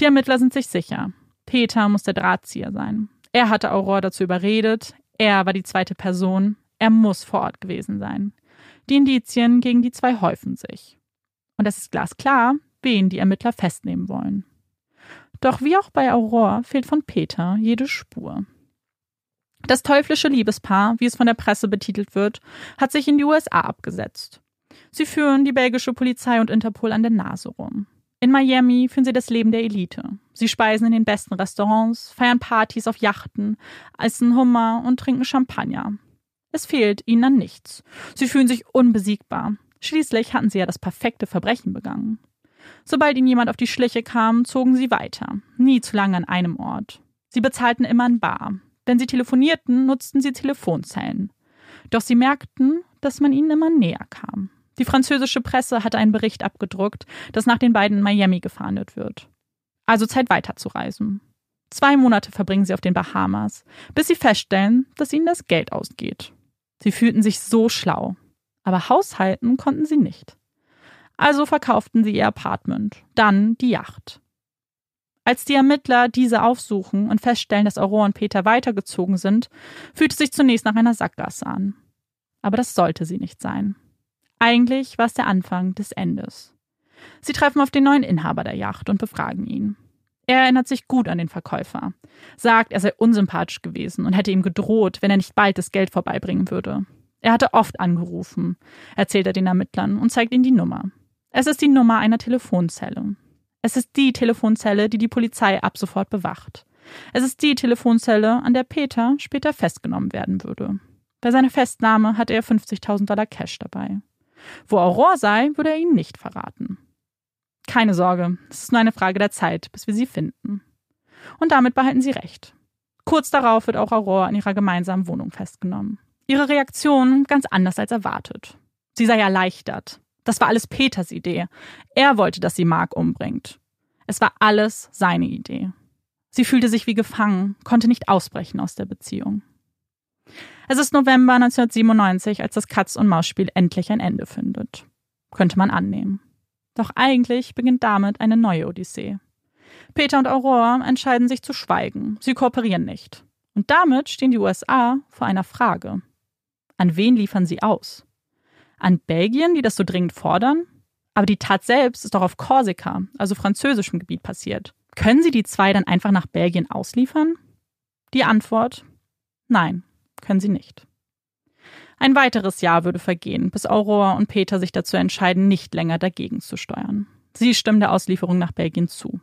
Die Ermittler sind sich sicher, Peter muss der Drahtzieher sein. Er hatte Aurore dazu überredet, er war die zweite Person, er muss vor Ort gewesen sein. Die Indizien gegen die zwei häufen sich. Und es ist glasklar, wen die Ermittler festnehmen wollen. Doch wie auch bei Aurore fehlt von Peter jede Spur. Das teuflische Liebespaar, wie es von der Presse betitelt wird, hat sich in die USA abgesetzt. Sie führen die belgische Polizei und Interpol an der Nase rum. In Miami führen sie das Leben der Elite. Sie speisen in den besten Restaurants, feiern Partys auf Yachten, essen Hummer und trinken Champagner. Es fehlt ihnen an nichts. Sie fühlen sich unbesiegbar. Schließlich hatten sie ja das perfekte Verbrechen begangen. Sobald ihnen jemand auf die Schliche kam, zogen sie weiter. Nie zu lange an einem Ort. Sie bezahlten immer in bar. Wenn sie telefonierten, nutzten sie Telefonzellen. Doch sie merkten, dass man ihnen immer näher kam. Die französische Presse hatte einen Bericht abgedruckt, dass nach den beiden in Miami gefahndet wird. Also Zeit weiterzureisen. 2 Monate verbringen sie auf den Bahamas, bis sie feststellen, dass ihnen das Geld ausgeht. Sie fühlten sich so schlau, aber haushalten konnten sie nicht. Also verkauften sie ihr Apartment, dann die Yacht. Als die Ermittler diese aufsuchen und feststellen, dass Aurore und Peter weitergezogen sind, fühlt es sich zunächst nach einer Sackgasse an. Aber das sollte sie nicht sein. Eigentlich war es der Anfang des Endes. Sie treffen auf den neuen Inhaber der Yacht und befragen ihn. Er erinnert sich gut an den Verkäufer, sagt, er sei unsympathisch gewesen und hätte ihm gedroht, wenn er nicht bald das Geld vorbeibringen würde. Er hatte oft angerufen, erzählt er den Ermittlern und zeigt ihnen die Nummer. Es ist die Nummer einer Telefonzelle. Es ist die Telefonzelle, die die Polizei ab sofort bewacht. Es ist die Telefonzelle, an der Peter später festgenommen werden würde. Bei seiner Festnahme hatte er $50.000 Cash dabei. Wo Aurore sei, würde er ihn nicht verraten. Keine Sorge, es ist nur eine Frage der Zeit, bis wir sie finden. Und damit behalten sie recht. Kurz darauf wird auch Aurore in ihrer gemeinsamen Wohnung festgenommen. Ihre Reaktion ganz anders als erwartet. Sie sei erleichtert. Das war alles Peters Idee. Er wollte, dass sie Marc umbringt. Es war alles seine Idee. Sie fühlte sich wie gefangen, konnte nicht ausbrechen aus der Beziehung. Es ist November 1997, als das Katz-und-Maus-Spiel endlich ein Ende findet. Könnte man annehmen. Doch eigentlich beginnt damit eine neue Odyssee. Peter und Aurore entscheiden sich zu schweigen. Sie kooperieren nicht. Und damit stehen die USA vor einer Frage. An wen liefern sie aus? An Belgien, die das so dringend fordern? Aber die Tat selbst ist doch auf Korsika, also französischem Gebiet, passiert. Können Sie die zwei dann einfach nach Belgien ausliefern? Die Antwort: Nein, können Sie nicht. Ein weiteres Jahr würde vergehen, bis Aurore und Peter sich dazu entscheiden, nicht länger dagegen zu steuern. Sie stimmen der Auslieferung nach Belgien zu.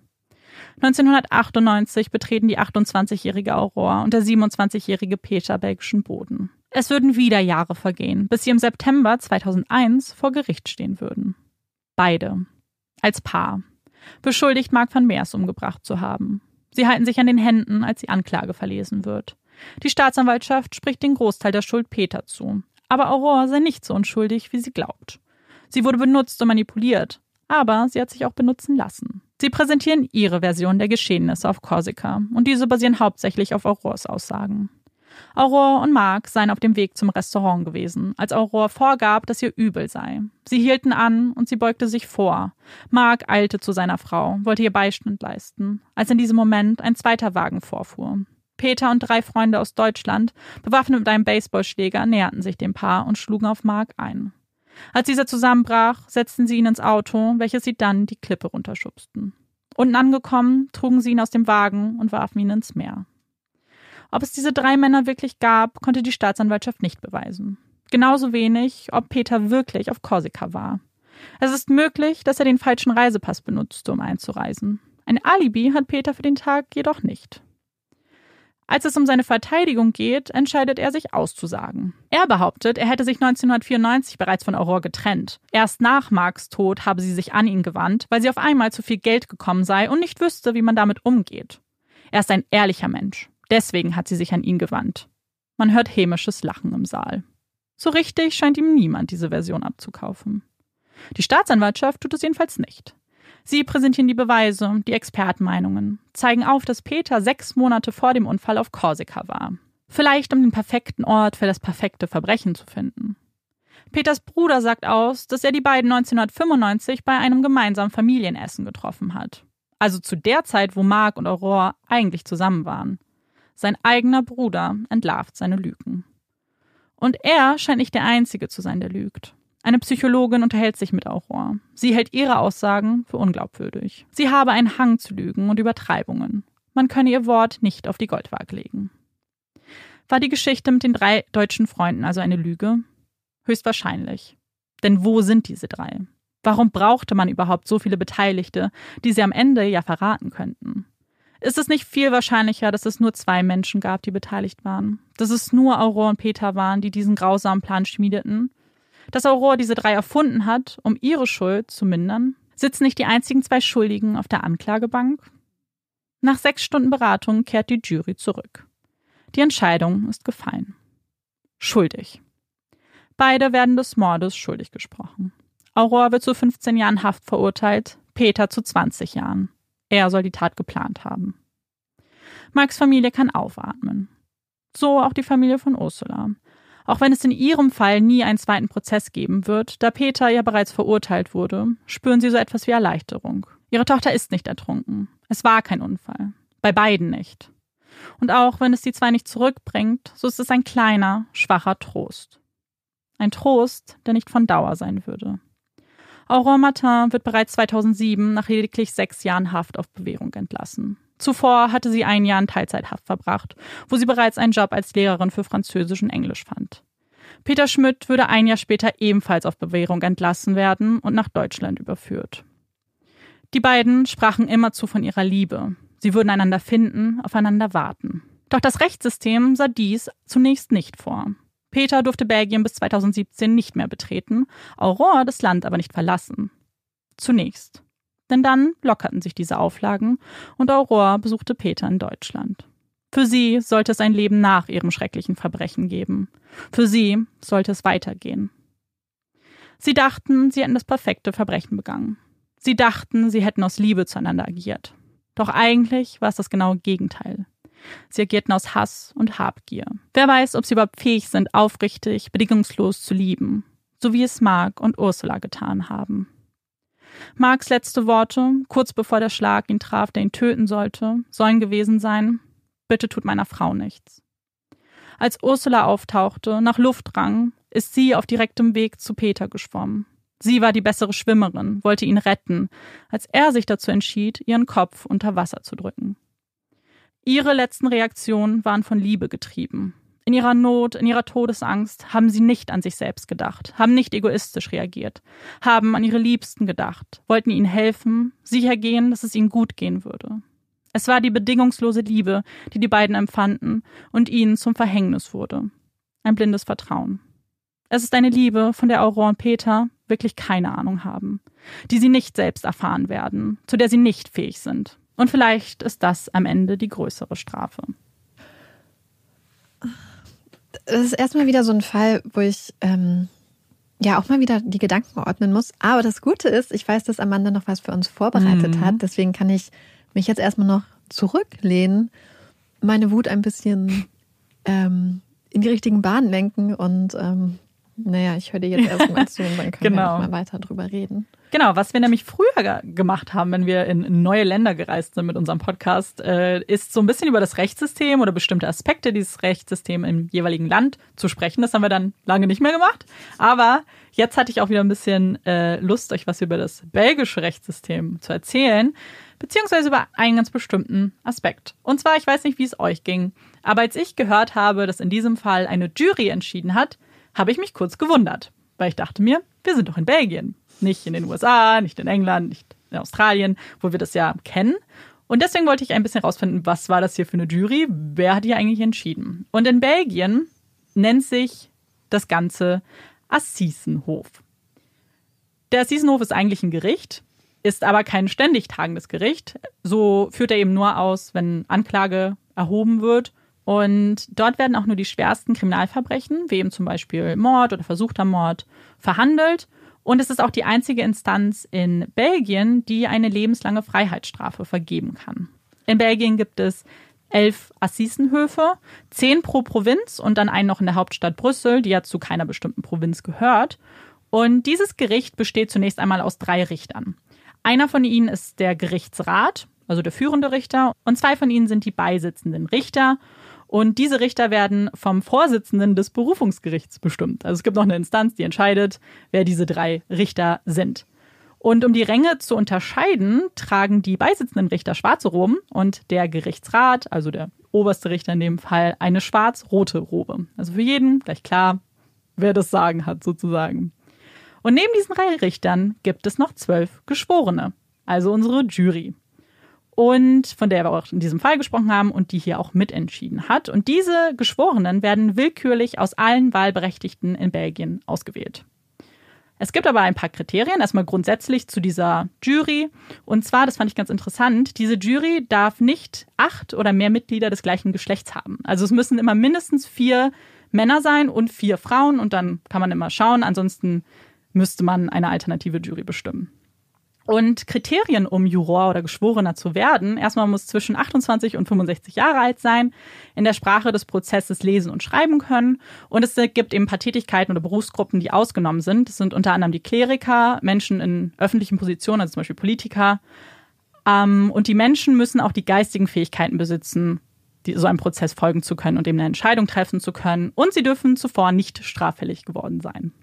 1998 betreten die 28-jährige Aurore und der 27-jährige Peter belgischen Boden. Es würden wieder Jahre vergehen, bis sie im September 2001 vor Gericht stehen würden. Beide. Als Paar. Beschuldigt, Marc van Beers umgebracht zu haben. Sie halten sich an den Händen, als die Anklage verlesen wird. Die Staatsanwaltschaft spricht den Großteil der Schuld Peter zu. Aber Aurore sei nicht so unschuldig, wie sie glaubt. Sie wurde benutzt und manipuliert, aber sie hat sich auch benutzen lassen. Sie präsentieren ihre Version der Geschehnisse auf Korsika und diese basieren hauptsächlich auf Aurores Aussagen. Aurore und Marc seien auf dem Weg zum Restaurant gewesen, als Aurore vorgab, dass ihr übel sei. Sie hielten an und sie beugte sich vor. Marc eilte zu seiner Frau, wollte ihr Beistand leisten, als in diesem Moment ein zweiter Wagen vorfuhr. Peter und 3 Freunde aus Deutschland, bewaffnet mit einem Baseballschläger, näherten sich dem Paar und schlugen auf Marc ein. Als dieser zusammenbrach, setzten sie ihn ins Auto, welches sie dann die Klippe runterschubsten. Unten angekommen, trugen sie ihn aus dem Wagen und warfen ihn ins Meer. Ob es diese 3 Männer wirklich gab, konnte die Staatsanwaltschaft nicht beweisen. Genauso wenig, ob Peter wirklich auf Korsika war. Es ist möglich, dass er den falschen Reisepass benutzte, um einzureisen. Ein Alibi hat Peter für den Tag jedoch nicht. Als es um seine Verteidigung geht, entscheidet er sich auszusagen. Er behauptet, er hätte sich 1994 bereits von Aurore getrennt. Erst nach Marcs Tod habe sie sich an ihn gewandt, weil sie auf einmal zu viel Geld gekommen sei und nicht wüsste, wie man damit umgeht. Er ist ein ehrlicher Mensch. Deswegen hat sie sich an ihn gewandt. Man hört hämisches Lachen im Saal. So richtig scheint ihm niemand diese Version abzukaufen. Die Staatsanwaltschaft tut es jedenfalls nicht. Sie präsentieren die Beweise, die Expertenmeinungen, zeigen auf, dass Peter 6 Monate vor dem Unfall auf Korsika war. Vielleicht, um den perfekten Ort für das perfekte Verbrechen zu finden. Peters Bruder sagt aus, dass er die beiden 1995 bei einem gemeinsamen Familienessen getroffen hat. Also zu der Zeit, wo Marc und Aurore eigentlich zusammen waren. Sein eigener Bruder entlarvt seine Lügen. Und er scheint nicht der Einzige zu sein, der lügt. Eine Psychologin unterhält sich mit Aurore. Sie hält ihre Aussagen für unglaubwürdig. Sie habe einen Hang zu Lügen und Übertreibungen. Man könne ihr Wort nicht auf die Goldwaage legen. War die Geschichte mit den 3 deutschen Freunden also eine Lüge? Höchstwahrscheinlich. Denn wo sind diese 3? Warum brauchte man überhaupt so viele Beteiligte, die sie am Ende ja verraten könnten? Ist es nicht viel wahrscheinlicher, dass es nur 2 Menschen gab, die beteiligt waren? Dass es nur Aurore und Peter waren, die diesen grausamen Plan schmiedeten? Dass Aurore diese 3 erfunden hat, um ihre Schuld zu mindern? Sitzen nicht die einzigen 2 Schuldigen auf der Anklagebank? Nach 6 Stunden Beratung kehrt die Jury zurück. Die Entscheidung ist gefallen. Schuldig. Beide werden des Mordes schuldig gesprochen. Aurore wird zu 15 Jahren Haft verurteilt, Peter zu 20 Jahren. Er soll die Tat geplant haben. Marcs Familie kann aufatmen. So auch die Familie von Ursula. Auch wenn es in ihrem Fall nie einen zweiten Prozess geben wird, da Peter ja bereits verurteilt wurde, spüren sie so etwas wie Erleichterung. Ihre Tochter ist nicht ertrunken. Es war kein Unfall. Bei beiden nicht. Und auch wenn es die 2 nicht zurückbringt, so ist es ein kleiner, schwacher Trost. Ein Trost, der nicht von Dauer sein würde. Aurore Martin wird bereits 2007 nach lediglich 6 Jahren Haft auf Bewährung entlassen. Zuvor hatte sie ein Jahr in Teilzeithaft verbracht, wo sie bereits einen Job als Lehrerin für Französisch und Englisch fand. Peter Schmidt würde ein Jahr später ebenfalls auf Bewährung entlassen werden und nach Deutschland überführt. Die beiden sprachen immerzu von ihrer Liebe. Sie würden einander finden, aufeinander warten. Doch das Rechtssystem sah dies zunächst nicht vor. Peter durfte Belgien bis 2017 nicht mehr betreten, Aurore das Land aber nicht verlassen. Zunächst. Denn dann lockerten sich diese Auflagen und Aurore besuchte Peter in Deutschland. Für sie sollte es ein Leben nach ihrem schrecklichen Verbrechen geben. Für sie sollte es weitergehen. Sie dachten, sie hätten das perfekte Verbrechen begangen. Sie dachten, sie hätten aus Liebe zueinander agiert. Doch eigentlich war es das genaue Gegenteil. Sie agierten aus Hass und Habgier. Wer weiß, ob sie überhaupt fähig sind, aufrichtig, bedingungslos zu lieben. So wie es Marc und Ursula getan haben. Marcs letzte Worte, kurz bevor der Schlag ihn traf, der ihn töten sollte, sollen gewesen sein: Bitte tut meiner Frau nichts. Als Ursula auftauchte, nach Luft rang, ist sie auf direktem Weg zu Peter geschwommen. Sie war die bessere Schwimmerin, wollte ihn retten, als er sich dazu entschied, ihren Kopf unter Wasser zu drücken. Ihre letzten Reaktionen waren von Liebe getrieben. In ihrer Not, in ihrer Todesangst haben sie nicht an sich selbst gedacht, haben nicht egoistisch reagiert, haben an ihre Liebsten gedacht, wollten ihnen helfen, sichergehen, dass es ihnen gut gehen würde. Es war die bedingungslose Liebe, die die beiden empfanden und ihnen zum Verhängnis wurde. Ein blindes Vertrauen. Es ist eine Liebe, von der Aurore und Peter wirklich keine Ahnung haben, die sie nicht selbst erfahren werden, zu der sie nicht fähig sind. Und vielleicht ist das am Ende die größere Strafe. Das ist erstmal wieder so ein Fall, wo ich ja auch mal wieder die Gedanken ordnen muss. Aber das Gute ist, ich weiß, dass Amanda noch was für uns vorbereitet hat. Deswegen kann ich mich jetzt erstmal noch zurücklehnen, meine Wut ein bisschen in die richtigen Bahnen lenken. Und naja, ich höre dir jetzt erstmal zu und dann können wir nochmal weiter drüber reden. Genau, was wir nämlich früher gemacht haben, wenn wir in neue Länder gereist sind mit unserem Podcast, ist so ein bisschen über das Rechtssystem oder bestimmte Aspekte dieses Rechtssystems im jeweiligen Land zu sprechen. Das haben wir dann lange nicht mehr gemacht. Aber jetzt hatte ich auch wieder ein bisschen Lust, euch was über das belgische Rechtssystem zu erzählen, beziehungsweise über einen ganz bestimmten Aspekt. Und zwar, ich weiß nicht, wie es euch ging, aber als ich gehört habe, dass in diesem Fall eine Jury entschieden hat, habe ich mich kurz gewundert, weil ich dachte mir, wir sind doch in Belgien. Nicht in den USA, nicht in England, nicht in Australien, wo wir das ja kennen. Und deswegen wollte ich ein bisschen rausfinden, was war das hier für eine Jury? Wer hat hier eigentlich entschieden? Und in Belgien nennt sich das Ganze Assisenhof. Der Assisenhof ist eigentlich ein Gericht, ist aber kein ständig tagendes Gericht. So führt er eben nur aus, wenn Anklage erhoben wird. Und dort werden auch nur die schwersten Kriminalverbrechen, wie eben zum Beispiel Mord oder versuchter Mord, verhandelt. Und es ist auch die einzige Instanz in Belgien, die eine lebenslange Freiheitsstrafe vergeben kann. In Belgien gibt es 11 Assisenhöfe, 10 pro Provinz und dann einen noch in der Hauptstadt Brüssel, die ja zu keiner bestimmten Provinz gehört. Und dieses Gericht besteht zunächst einmal aus 3 Richtern. Einer von ihnen ist der Gerichtsrat, also der führende Richter, und 2 von ihnen sind die beisitzenden Richter. Und diese Richter werden vom Vorsitzenden des Berufungsgerichts bestimmt. Also es gibt noch eine Instanz, die entscheidet, wer diese 3 Richter sind. Und um die Ränge zu unterscheiden, tragen die beisitzenden Richter schwarze Roben und der Gerichtsrat, also der oberste Richter in dem Fall, eine schwarz-rote Robe. Also für jeden gleich klar, wer das Sagen hat sozusagen. Und neben diesen 3 Richtern gibt es noch 12 Geschworene, also unsere Jury. Und von der wir auch in diesem Fall gesprochen haben und die hier auch mitentschieden hat. Und diese Geschworenen werden willkürlich aus allen Wahlberechtigten in Belgien ausgewählt. Es gibt aber ein paar Kriterien, erstmal grundsätzlich zu dieser Jury. Und zwar, das fand ich ganz interessant, diese Jury darf nicht 8 oder mehr Mitglieder des gleichen Geschlechts haben. Also es müssen immer mindestens 4 Männer sein und 4 Frauen. Und dann kann man immer schauen, ansonsten müsste man eine alternative Jury bestimmen. Und Kriterien, um Juror oder Geschworener zu werden, erstmal muss zwischen 28 und 65 Jahre alt sein, in der Sprache des Prozesses lesen und schreiben können. Und es gibt eben ein paar Tätigkeiten oder Berufsgruppen, die ausgenommen sind. Das sind unter anderem die Kleriker, Menschen in öffentlichen Positionen, also zum Beispiel Politiker. Und die Menschen müssen auch die geistigen Fähigkeiten besitzen, so einem Prozess folgen zu können und eben eine Entscheidung treffen zu können. Und sie dürfen zuvor nicht straffällig geworden sein.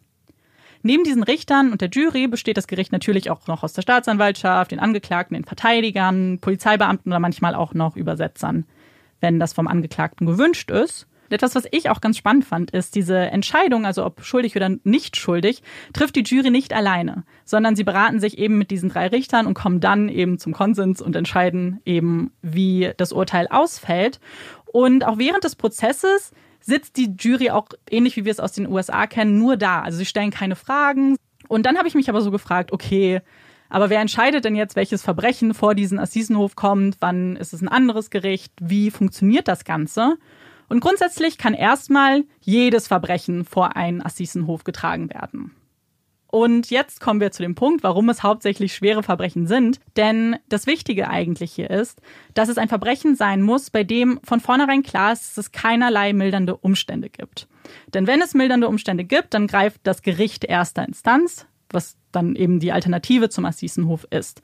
Neben diesen Richtern und der Jury besteht das Gericht natürlich auch noch aus der Staatsanwaltschaft, den Angeklagten, den Verteidigern, Polizeibeamten oder manchmal auch noch Übersetzern, wenn das vom Angeklagten gewünscht ist. Etwas, was ich auch ganz spannend fand, ist, diese Entscheidung, also ob schuldig oder nicht schuldig, trifft die Jury nicht alleine, sondern sie beraten sich eben mit diesen 3 Richtern und kommen dann eben zum Konsens und entscheiden eben, wie das Urteil ausfällt. Und auch während des Prozesses sitzt die Jury auch, ähnlich wie wir es aus den USA kennen, nur da. Also sie stellen keine Fragen. Und dann habe ich mich aber so gefragt, okay, aber wer entscheidet denn jetzt, welches Verbrechen vor diesen Assisenhof kommt? Wann ist es ein anderes Gericht? Wie funktioniert das Ganze? Und grundsätzlich kann erstmal jedes Verbrechen vor einen Assisenhof getragen werden. Und jetzt kommen wir zu dem Punkt, warum es hauptsächlich schwere Verbrechen sind. Denn das Wichtige eigentlich hier ist, dass es ein Verbrechen sein muss, bei dem von vornherein klar ist, dass es keinerlei mildernde Umstände gibt. Denn wenn es mildernde Umstände gibt, dann greift das Gericht erster Instanz, was dann eben die Alternative zum Assisenhof ist.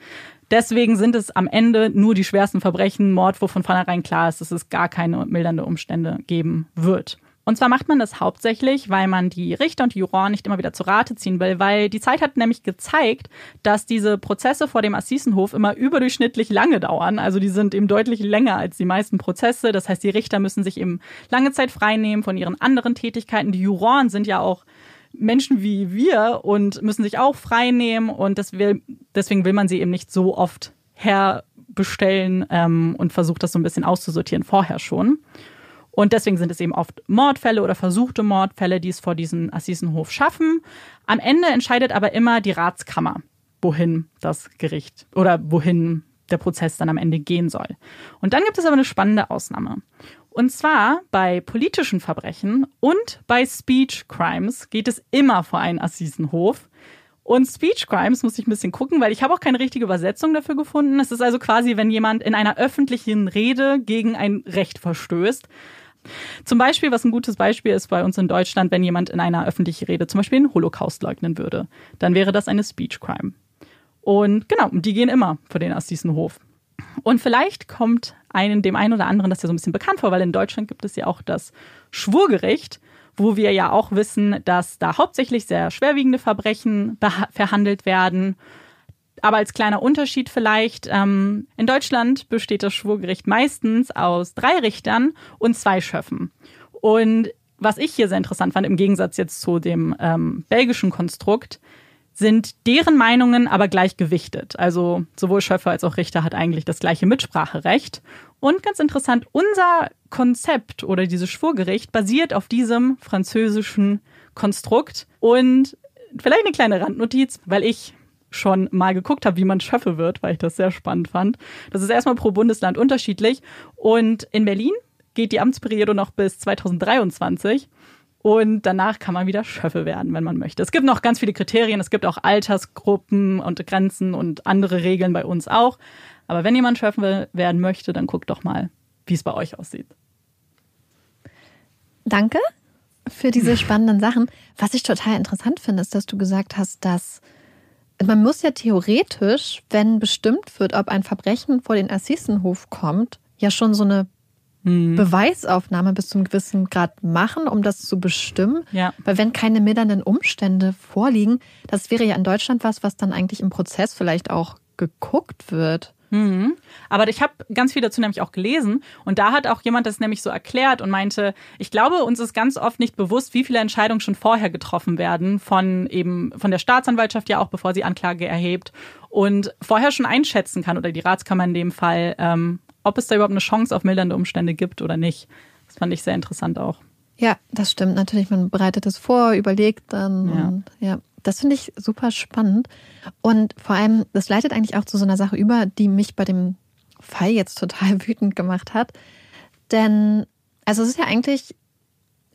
Deswegen sind es am Ende nur die schwersten Verbrechen, Mord, wo von vornherein klar ist, dass es gar keine mildernde Umstände geben wird. Und zwar macht man das hauptsächlich, weil man die Richter und die Juroren nicht immer wieder zu Rate ziehen will, weil die Zeit hat nämlich gezeigt, dass diese Prozesse vor dem Assisenhof immer überdurchschnittlich lange dauern. Also die sind eben deutlich länger als die meisten Prozesse. Das heißt, die Richter müssen sich eben lange Zeit freinehmen von ihren anderen Tätigkeiten. Die Juroren sind ja auch Menschen wie wir und müssen sich auch freinehmen. Und deswegen will man sie eben nicht so oft herbestellen und versucht das so ein bisschen auszusortieren vorher schon. Und deswegen sind es eben oft Mordfälle oder versuchte Mordfälle, die es vor diesem Assisenhof schaffen. Am Ende entscheidet aber immer die Ratskammer, wohin das Gericht oder wohin der Prozess dann am Ende gehen soll. Und dann gibt es aber eine spannende Ausnahme. Und zwar bei politischen Verbrechen und bei Speech Crimes geht es immer vor einen Assisenhof. Und Speech Crimes muss ich ein bisschen gucken, weil ich habe auch keine richtige Übersetzung dafür gefunden. Es ist also quasi, wenn jemand in einer öffentlichen Rede gegen ein Recht verstößt. Zum Beispiel, was ein gutes Beispiel ist bei uns in Deutschland, wenn jemand in einer öffentlichen Rede zum Beispiel den Holocaust leugnen würde, dann wäre das eine Speech Crime. Und genau, die gehen immer vor den Assisenhof. Und vielleicht kommt dem einen oder anderen das ja so ein bisschen bekannt vor, weil in Deutschland gibt es ja auch das Schwurgericht, wo wir ja auch wissen, dass da hauptsächlich sehr schwerwiegende Verbrechen verhandelt werden. Aber als kleiner Unterschied vielleicht, in Deutschland besteht das Schwurgericht meistens aus 3 Richtern und 2 Schöffen. Und was ich hier sehr interessant fand, im Gegensatz jetzt zu dem belgischen Konstrukt, sind deren Meinungen aber gleich gewichtet. Also sowohl Schöffe als auch Richter hat eigentlich das gleiche Mitspracherecht. Und ganz interessant, unser Konzept oder dieses Schwurgericht basiert auf diesem französischen Konstrukt. Und vielleicht eine kleine Randnotiz, weil ich schon mal geguckt habe, wie man Schöffe wird, weil ich das sehr spannend fand. Das ist erstmal pro Bundesland unterschiedlich. Und in Berlin geht die Amtsperiode noch bis 2023. Und danach kann man wieder Schöffe werden, wenn man möchte. Es gibt noch ganz viele Kriterien. Es gibt auch Altersgruppen und Grenzen und andere Regeln bei uns auch. Aber wenn jemand Schöffe werden möchte, dann guckt doch mal, wie es bei euch aussieht. Danke für diese spannenden Sachen. Was ich total interessant finde, ist, dass du gesagt hast, dass man muss ja theoretisch, wenn bestimmt wird, ob ein Verbrechen vor den Assisenhof kommt, ja schon so eine Beweisaufnahme bis zu einem gewissen Grad machen, um das zu bestimmen. Ja. Weil wenn keine mildernden Umstände vorliegen, das wäre ja in Deutschland was dann eigentlich im Prozess vielleicht auch geguckt wird. Mhm. Aber ich habe ganz viel dazu nämlich auch gelesen und da hat auch jemand das nämlich so erklärt und meinte, ich glaube, uns ist ganz oft nicht bewusst, wie viele Entscheidungen schon vorher getroffen werden von der Staatsanwaltschaft ja auch, bevor sie Anklage erhebt und vorher schon einschätzen kann oder die Ratskammer in dem Fall, ob es da überhaupt eine Chance auf mildernde Umstände gibt oder nicht. Das fand ich sehr interessant auch. Ja, das stimmt natürlich. Man bereitet es vor, überlegt dann. Ja. Und, ja, das finde ich super spannend. Und vor allem, das leitet eigentlich auch zu so einer Sache über, die mich bei dem Fall jetzt total wütend gemacht hat. Denn, also es ist ja eigentlich,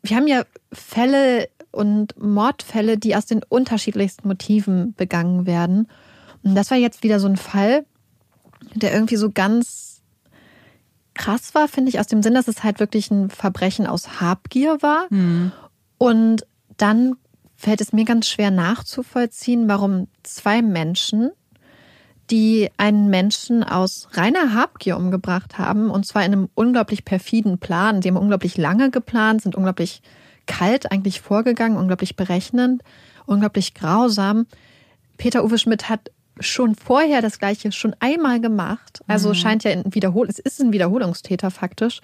wir haben ja Fälle und Mordfälle, die aus den unterschiedlichsten Motiven begangen werden. Und das war jetzt wieder so ein Fall, der irgendwie so ganz krass war, finde ich, aus dem Sinn, dass es halt wirklich ein Verbrechen aus Habgier war. Mhm. Und dann fällt es mir ganz schwer nachzuvollziehen, warum 2 Menschen, die einen Menschen aus reiner Habgier umgebracht haben, und zwar in einem unglaublich perfiden Plan, die haben unglaublich lange geplant, sind unglaublich kalt eigentlich vorgegangen, unglaublich berechnend, unglaublich grausam. Peter Uwe Schmidt hat schon vorher das Gleiche schon einmal gemacht. Also scheint ja es ist ein Wiederholungstäter faktisch.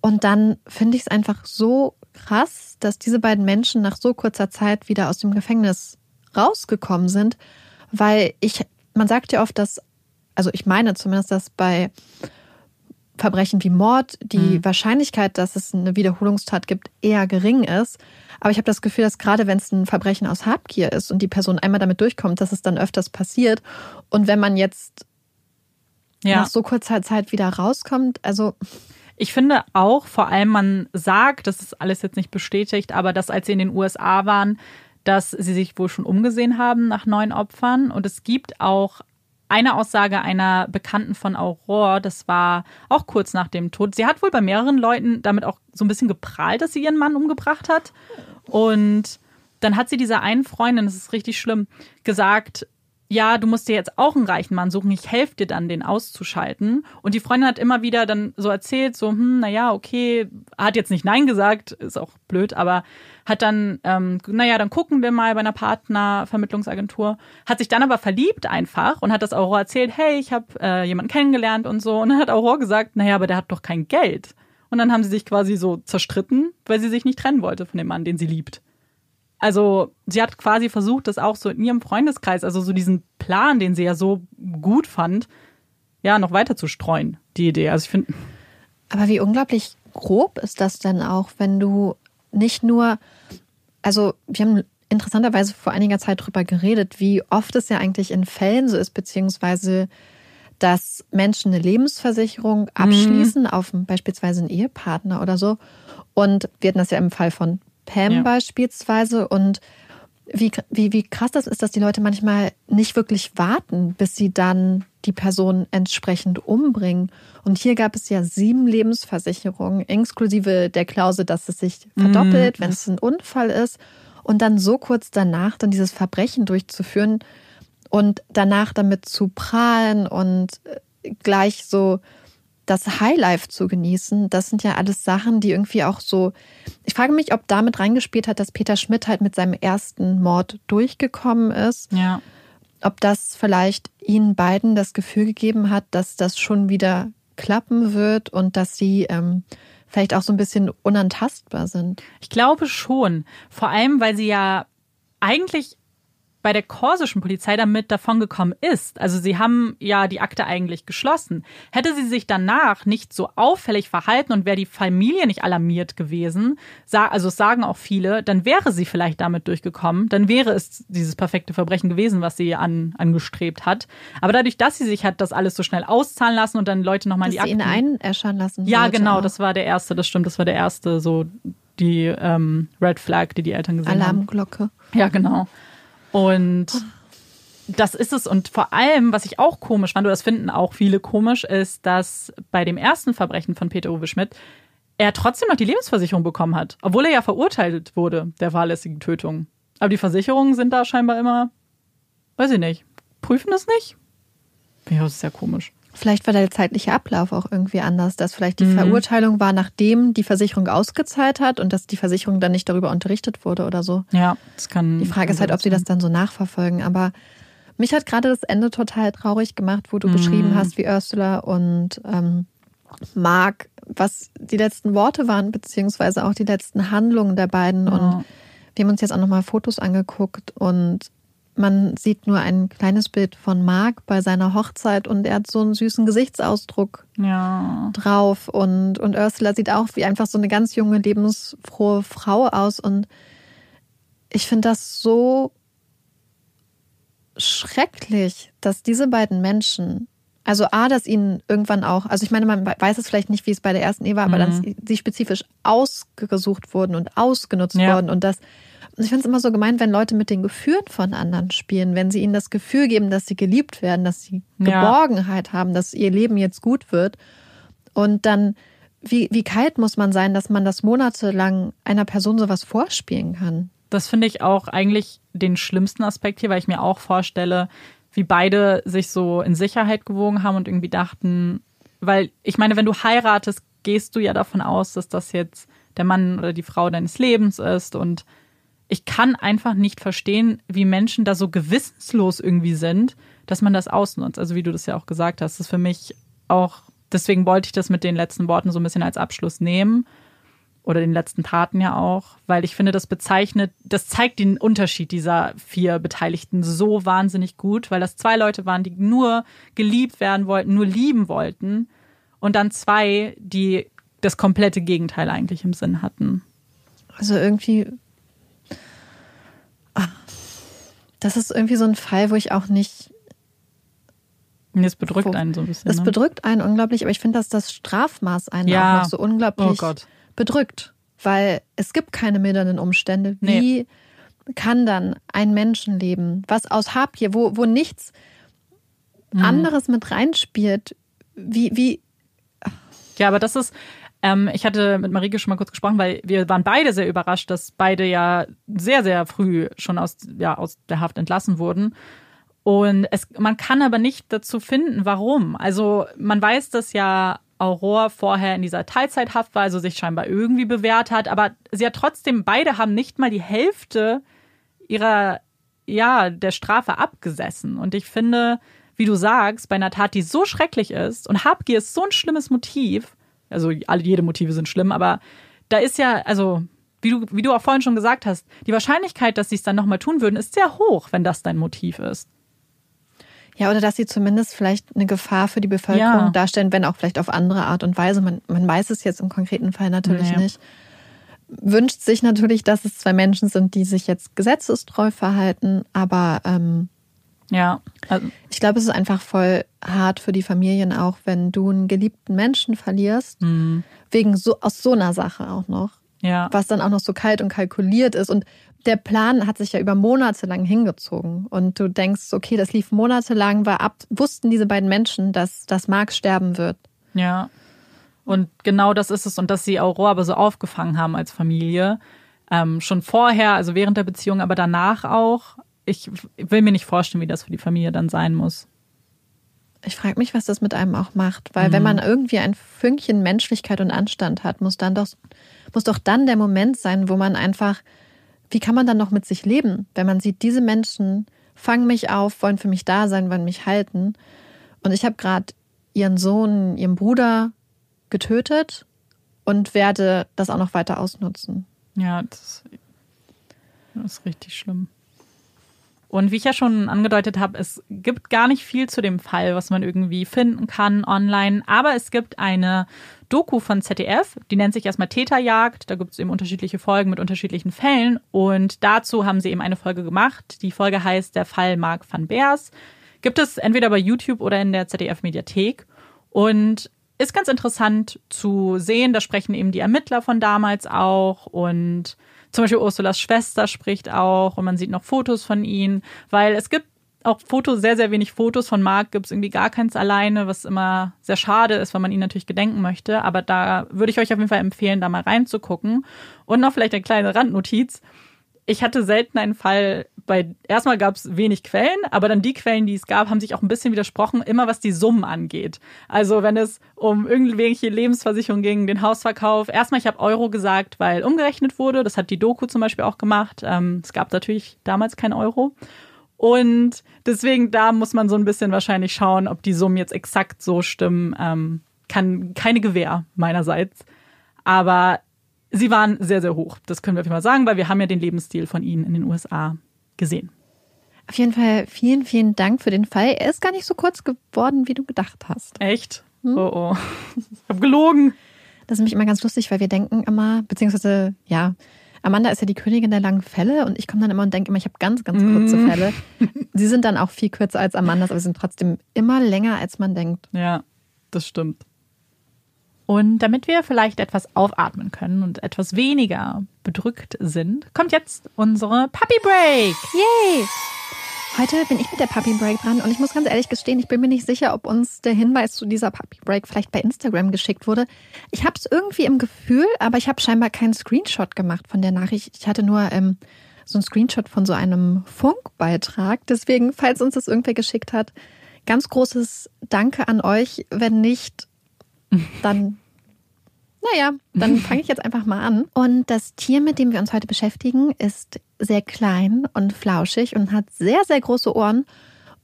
Und dann finde ich es einfach so krass, dass diese beiden Menschen nach so kurzer Zeit wieder aus dem Gefängnis rausgekommen sind, weil man sagt ja oft, dass, also ich meine zumindest, dass bei Verbrechen wie Mord die Wahrscheinlichkeit, dass es eine Wiederholungstat gibt, eher gering ist. Aber ich habe das Gefühl, dass gerade wenn es ein Verbrechen aus Habgier ist und die Person einmal damit durchkommt, dass es dann öfters passiert. Und wenn man jetzt nach so kurzer Zeit wieder rauskommt, also ich finde auch, vor allem man sagt, das ist alles jetzt nicht bestätigt, aber dass als sie in den USA waren, dass sie sich wohl schon umgesehen haben nach neuen Opfern. Und es gibt auch eine Aussage einer Bekannten von Aurore, das war auch kurz nach dem Tod. Sie hat wohl bei mehreren Leuten damit auch so ein bisschen geprahlt, dass sie ihren Mann umgebracht hat. Und dann hat sie dieser einen Freundin, das ist richtig schlimm, gesagt, ja, du musst dir jetzt auch einen reichen Mann suchen, ich helfe dir dann, den auszuschalten. Und die Freundin hat immer wieder dann so erzählt, so, naja, okay, hat jetzt nicht Nein gesagt, ist auch blöd, aber hat dann, naja, dann gucken wir mal bei einer Partnervermittlungsagentur. Hat sich dann aber verliebt einfach und hat das Aurore erzählt, hey, ich habe jemanden kennengelernt und so. Und dann hat Aurore gesagt, naja, aber der hat doch kein Geld. Und dann haben sie sich quasi so zerstritten, weil sie sich nicht trennen wollte von dem Mann, den sie liebt. Also sie hat quasi versucht, das auch so in ihrem Freundeskreis, also so diesen Plan, den sie ja so gut fand, ja, noch weiter zu streuen, die Idee. Also ich finde. Aber wie unglaublich grob ist das denn auch, wenn du nicht nur, also wir haben interessanterweise vor einiger Zeit darüber geredet, wie oft es ja eigentlich in Fällen so ist, beziehungsweise dass Menschen eine Lebensversicherung abschließen auf beispielsweise einen Ehepartner oder so. Und wir hatten das ja im Fall von Pam beispielsweise, und wie krass das ist, dass die Leute manchmal nicht wirklich warten, bis sie dann die Person entsprechend umbringen. Und hier gab es ja 7 Lebensversicherungen, inklusive der Klausel, dass es sich verdoppelt, wenn es ein Unfall ist. Und dann so kurz danach dann dieses Verbrechen durchzuführen und danach damit zu prahlen und gleich so das Highlife zu genießen, das sind ja alles Sachen, die irgendwie auch so. Ich frage mich, ob damit reingespielt hat, dass Peter Schmidt halt mit seinem ersten Mord durchgekommen ist. Ja. Ob das vielleicht ihnen beiden das Gefühl gegeben hat, dass das schon wieder klappen wird und dass sie vielleicht auch so ein bisschen unantastbar sind. Ich glaube schon. Vor allem, weil sie ja eigentlich bei der korsischen Polizei damit davongekommen ist. Also sie haben ja die Akte eigentlich geschlossen. Hätte sie sich danach nicht so auffällig verhalten und wäre die Familie nicht alarmiert gewesen, also es sagen auch viele, dann wäre sie vielleicht damit durchgekommen, dann wäre es dieses perfekte Verbrechen gewesen, was sie angestrebt hat. Aber dadurch, dass sie sich hat das alles so schnell auszahlen lassen und dann Leute nochmal die Akten... Dass sie ihn einäschern lassen. Ja, genau, das war der erste, das stimmt, das war der erste, so die Red Flag, die Eltern gesehen Alarmglocke. Haben. Alarmglocke. Ja, genau. Und das ist es. Und vor allem, was ich auch komisch fand, oder das finden auch viele komisch, ist, dass bei dem ersten Verbrechen von Peter Uwe Schmidt er trotzdem noch die Lebensversicherung bekommen hat. Obwohl er ja verurteilt wurde, der fahrlässigen Tötung. Aber die Versicherungen sind da scheinbar immer, weiß ich nicht, prüfen das nicht? Ja, das ist ja komisch. Vielleicht war der zeitliche Ablauf auch irgendwie anders, dass vielleicht die Verurteilung war, nachdem die Versicherung ausgezahlt hat und dass die Versicherung dann nicht darüber unterrichtet wurde oder so. Ja, das kann. Die Frage ist halt, ob sie das dann so nachverfolgen. Aber mich hat gerade das Ende total traurig gemacht, wo du beschrieben hast, wie Ursula und Marc, was die letzten Worte waren, beziehungsweise auch die letzten Handlungen der beiden. Oh. Und wir haben uns jetzt auch nochmal Fotos angeguckt und man sieht nur ein kleines Bild von Marc bei seiner Hochzeit und er hat so einen süßen Gesichtsausdruck drauf. Und Ursula sieht auch wie einfach so eine ganz junge, lebensfrohe Frau aus. Und ich finde das so schrecklich, dass diese beiden Menschen, also A, dass ihnen irgendwann auch, also ich meine, man weiß es vielleicht nicht, wie es bei der ersten Ehe war, aber dass sie spezifisch ausgesucht wurden und ausgenutzt wurden und das. Ich finde es immer so gemein, wenn Leute mit den Gefühlen von anderen spielen, wenn sie ihnen das Gefühl geben, dass sie geliebt werden, dass sie Geborgenheit haben, dass ihr Leben jetzt gut wird. Und dann, wie kalt muss man sein, dass man das monatelang einer Person sowas vorspielen kann? Das finde ich auch eigentlich den schlimmsten Aspekt hier, weil ich mir auch vorstelle, wie beide sich so in Sicherheit gewogen haben und irgendwie dachten, weil ich meine, wenn du heiratest, gehst du ja davon aus, dass das jetzt der Mann oder die Frau deines Lebens ist und ich kann einfach nicht verstehen, wie Menschen da so gewissenslos irgendwie sind, dass man das ausnutzt. Also wie du das ja auch gesagt hast, das ist für mich auch, deswegen wollte ich das mit den letzten Worten so ein bisschen als Abschluss nehmen oder den letzten Taten ja auch, weil ich finde, das bezeichnet, das zeigt den Unterschied dieser 4 Beteiligten so wahnsinnig gut, weil das 2 Leute waren, die nur geliebt werden wollten, nur lieben wollten und dann 2, die das komplette Gegenteil eigentlich im Sinn hatten. Also irgendwie... Das ist irgendwie so ein Fall, wo ich auch nicht... Es bedrückt einen so ein bisschen. Es bedrückt einen unglaublich, aber ich finde, dass das Strafmaß einen auch noch so unglaublich bedrückt. Weil es gibt keine mildernden Umstände. Wie kann dann ein Menschenleben, was aus Habgier, wo nichts anderes mit reinspielt, wie... Ja, aber das ist... Ich hatte mit Marieke schon mal kurz gesprochen, weil wir waren beide sehr überrascht, dass beide ja sehr, sehr früh schon aus der Haft entlassen wurden. Und man kann aber nicht dazu finden, warum. Also man weiß, dass ja Aurore vorher in dieser Teilzeithaft war, also sich scheinbar irgendwie bewährt hat. Aber sie hat trotzdem, beide haben nicht mal die Hälfte ihrer, ja, der Strafe abgesessen. Und ich finde, wie du sagst, bei einer Tat, die so schrecklich ist, und Habgier ist so ein schlimmes Motiv, also jede Motive sind schlimm, aber da ist ja, also wie du auch vorhin schon gesagt hast, die Wahrscheinlichkeit, dass sie es dann nochmal tun würden, ist sehr hoch, wenn das dein Motiv ist. Ja, oder dass sie zumindest vielleicht eine Gefahr für die Bevölkerung darstellen, wenn auch vielleicht auf andere Art und Weise. Man weiß es jetzt im konkreten Fall natürlich nicht. Wünscht sich natürlich, dass es zwei Menschen sind, die sich jetzt gesetzestreu verhalten, aber also ich glaube, es ist einfach voll hart für die Familien auch, wenn du einen geliebten Menschen verlierst, wegen aus so einer Sache auch noch, was dann auch noch so kalt und kalkuliert ist. Und der Plan hat sich ja über Monate lang hingezogen. Und du denkst, okay, das lief monatelang, wussten diese beiden Menschen, dass Marc sterben wird. Ja, und genau das ist es. Und dass sie Aurore aber so aufgefangen haben als Familie, schon vorher, also während der Beziehung, aber danach auch. Ich will mir nicht vorstellen, wie das für die Familie dann sein muss. Ich frage mich, was das mit einem auch macht. Weil wenn man irgendwie ein Fünkchen Menschlichkeit und Anstand hat, muss doch dann der Moment sein, wo man einfach, wie kann man dann noch mit sich leben, wenn man sieht, diese Menschen fangen mich auf, wollen für mich da sein, wollen mich halten. Und ich habe gerade ihren Sohn, ihren Bruder getötet und werde das auch noch weiter ausnutzen. Ja, das ist richtig schlimm. Und wie ich ja schon angedeutet habe, es gibt gar nicht viel zu dem Fall, was man irgendwie finden kann online. Aber es gibt eine Doku von ZDF, die nennt sich erstmal Täterjagd. Da gibt es eben unterschiedliche Folgen mit unterschiedlichen Fällen. Und dazu haben sie eben eine Folge gemacht. Die Folge heißt Der Fall Marc van Beers. Gibt es entweder bei YouTube oder in der ZDF-Mediathek. Und ist ganz interessant zu sehen. Da sprechen eben die Ermittler von damals auch und zum Beispiel Ursulas Schwester spricht auch und man sieht noch Fotos von ihnen, weil es gibt auch Fotos, sehr, sehr wenig Fotos von Marc, gibt es irgendwie gar keins alleine, was immer sehr schade ist, weil man ihn natürlich gedenken möchte. Aber da würde ich euch auf jeden Fall empfehlen, da mal reinzugucken. Und noch vielleicht eine kleine Randnotiz. Ich hatte selten einen Fall, erstmal gab es wenig Quellen, aber dann die Quellen, die es gab, haben sich auch ein bisschen widersprochen, immer was die Summen angeht. Also wenn es um irgendwelche Lebensversicherung ging, den Hausverkauf. Erstmal, ich habe Euro gesagt, weil umgerechnet wurde. Das hat die Doku zum Beispiel auch gemacht. Es gab natürlich damals kein Euro. Und deswegen, da muss man so ein bisschen wahrscheinlich schauen, ob die Summen jetzt exakt so stimmen. Kann keine Gewähr meinerseits. Aber sie waren sehr, sehr hoch. Das können wir auf jeden Fall sagen, weil wir haben ja den Lebensstil von ihnen in den USA gesehen. Auf jeden Fall vielen, vielen Dank für den Fall. Er ist gar nicht so kurz geworden, wie du gedacht hast. Echt? Hm? Oh. Ich habe gelogen. Das ist nämlich immer ganz lustig, weil wir denken immer, beziehungsweise, ja, Amanda ist ja die Königin der langen Fälle und ich komme dann immer und denke immer, ich habe ganz, ganz kurze Fälle. Sie sind dann auch viel kürzer als Amandas, aber sie sind trotzdem immer länger, als man denkt. Ja, das stimmt. Und damit wir vielleicht etwas aufatmen können und etwas weniger bedrückt sind, kommt jetzt unsere Puppy Break. Yay! Heute bin ich mit der Puppy Break dran und ich muss ganz ehrlich gestehen, ich bin mir nicht sicher, ob uns der Hinweis zu dieser Puppy Break vielleicht bei Instagram geschickt wurde. Ich habe es irgendwie im Gefühl, aber ich habe scheinbar keinen Screenshot gemacht von der Nachricht. Ich hatte nur so einen Screenshot von so einem Funkbeitrag. Deswegen, falls uns das irgendwer geschickt hat, ganz großes Danke an euch. Wenn nicht, dann fange ich jetzt einfach mal an. Und das Tier, mit dem wir uns heute beschäftigen, ist sehr klein und flauschig und hat sehr, sehr große Ohren.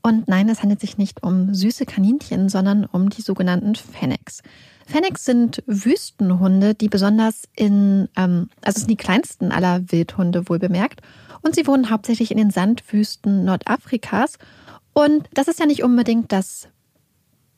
Und nein, es handelt sich nicht um süße Kaninchen, sondern um die sogenannten Fennecs. Fennecs sind Wüstenhunde, die besonders es sind die kleinsten aller Wildhunde wohlbemerkt. Und sie wohnen hauptsächlich in den Sandwüsten Nordafrikas. Und das ist ja nicht unbedingt das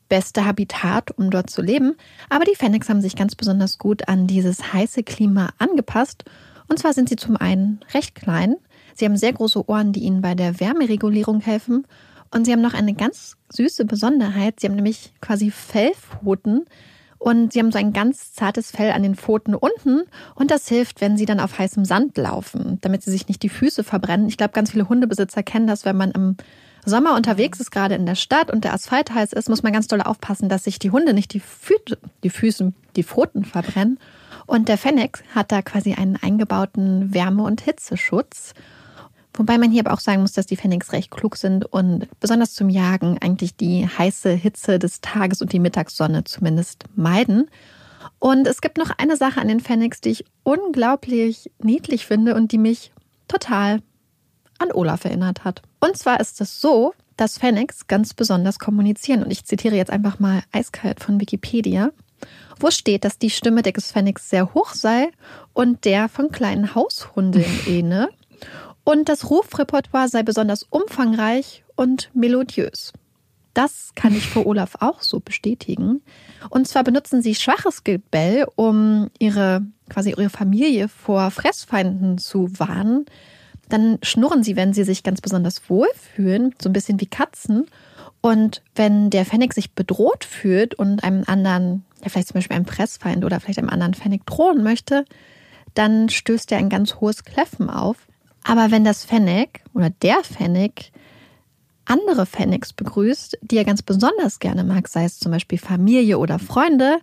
beste Habitat, um dort zu leben. Aber die Fennecs haben sich ganz besonders gut an dieses heiße Klima angepasst. Und zwar sind sie zum einen recht klein. Sie haben sehr große Ohren, die ihnen bei der Wärmeregulierung helfen. Und sie haben noch eine ganz süße Besonderheit. Sie haben nämlich quasi Fellpfoten. Und sie haben so ein ganz zartes Fell an den Pfoten unten. Und das hilft, wenn sie dann auf heißem Sand laufen, damit sie sich nicht die Füße verbrennen. Ich glaube, ganz viele Hundebesitzer kennen das, wenn man im Sommer unterwegs ist, gerade in der Stadt und der Asphalt heiß ist, muss man ganz doll aufpassen, dass sich die Hunde nicht die Pfoten verbrennen. Und der Fennec hat da quasi einen eingebauten Wärme- und Hitzeschutz. Wobei man hier aber auch sagen muss, dass die Pfennigs recht klug sind und besonders zum Jagen eigentlich die heiße Hitze des Tages und die Mittagssonne zumindest meiden. Und es gibt noch eine Sache an den Pfennigs, die ich unglaublich niedlich finde und die mich total an Olaf erinnert hat. Und zwar ist es so, dass Pfennigs ganz besonders kommunizieren. Und ich zitiere jetzt einfach mal eiskalt von Wikipedia, wo steht, dass die Stimme des Pfennigs sehr hoch sei und der von kleinen Haushunden ähne. Und das Rufrepertoire sei besonders umfangreich und melodiös. Das kann ich für Olaf auch so bestätigen. Und zwar benutzen sie schwaches Gebell, um ihre Familie vor Fressfeinden zu warnen. Dann schnurren sie, wenn sie sich ganz besonders wohlfühlen, so ein bisschen wie Katzen. Und wenn der Pfennig sich bedroht fühlt und einem anderen, ja vielleicht zum Beispiel einem Fressfeind oder vielleicht einem anderen Pfennig drohen möchte, dann stößt er ein ganz hohes Kläffen auf. Aber wenn das Pfennig oder der Pfennig andere Pfennigs begrüßt, die er ganz besonders gerne mag, sei es zum Beispiel Familie oder Freunde,